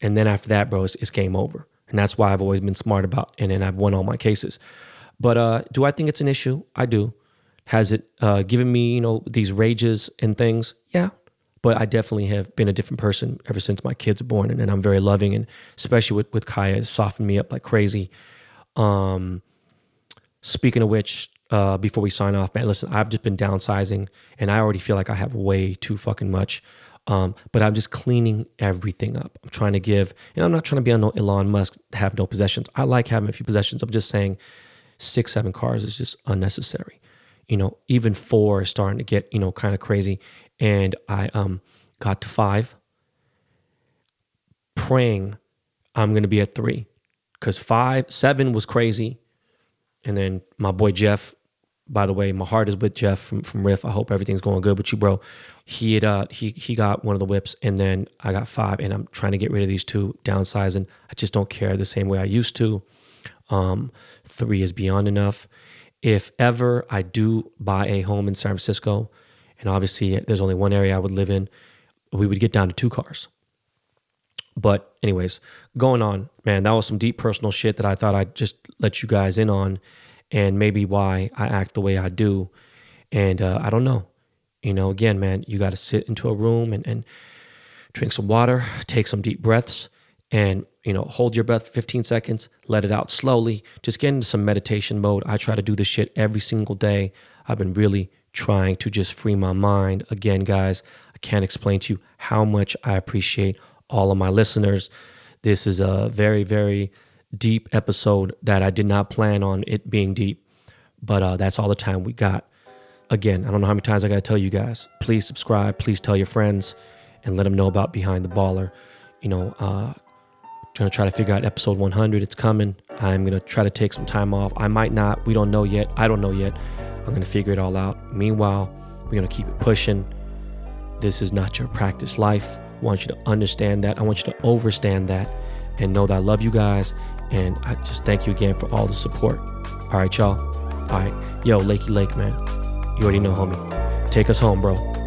And then after that, bro, it's game over. And that's why I've always been smart about, and then I've won all my cases. But do I think it's an issue? I do. Has it given me, you know, these rages and things? Yeah. But I definitely have been a different person ever since my kids were born. And I'm very loving, and especially with Kaya, it softened me up like crazy. Speaking of which, before we sign off, man, listen, I've just been downsizing, and I already feel like I have way too fucking much. But I'm just cleaning everything up. I'm trying to give, and I'm not trying to be on no Elon Musk, have no possessions. I like having a few possessions. I'm just saying 6-7 cars is just unnecessary. You know, even 4 is starting to get, you know, kind of crazy. And I got to 5, praying I'm going to be at 3, because 7 was crazy. And then my boy Jeff, by the way, my heart is with Jeff from Riff. I hope everything's going good with you, bro. He had, he got one of the whips, and then I got 5, and I'm trying to get rid of these 2, downsizing. I just don't care the same way I used to. 3 is beyond enough. If ever I do buy a home in San Francisco, and obviously there's only one area I would live in, we would get down to 2 cars. But anyways, going on, man, that was some deep personal shit that I thought I'd just let you guys in on, and maybe why I act the way I do. And I don't know. You know, again, man, you got to sit into a room and drink some water, take some deep breaths, and, you know, hold your breath for 15 seconds, let it out slowly, just get into some meditation mode. I try to do this shit every single day. I've been really trying to just free my mind. Again, guys, I can't explain to you how much I appreciate all of my listeners. This is a very, very deep episode that I did not plan on it being deep, but that's all the time we got. Again, I don't know how many times I got to tell you guys, please subscribe, please tell your friends, and let them know about Behind the Baller. You know, going to try to figure out episode 100. It's coming. I'm going to try to take some time off. I might not. We don't know yet. I don't know yet. I'm going to figure it all out. Meanwhile, we're going to keep it pushing. This is not your practice life. I want you to understand that. I want you to overstand that, and know that I love you guys. And I just thank you again for all the support. All right, y'all. All right. Yo, Lakey Lake, man. You already know, homie. Take us home, bro.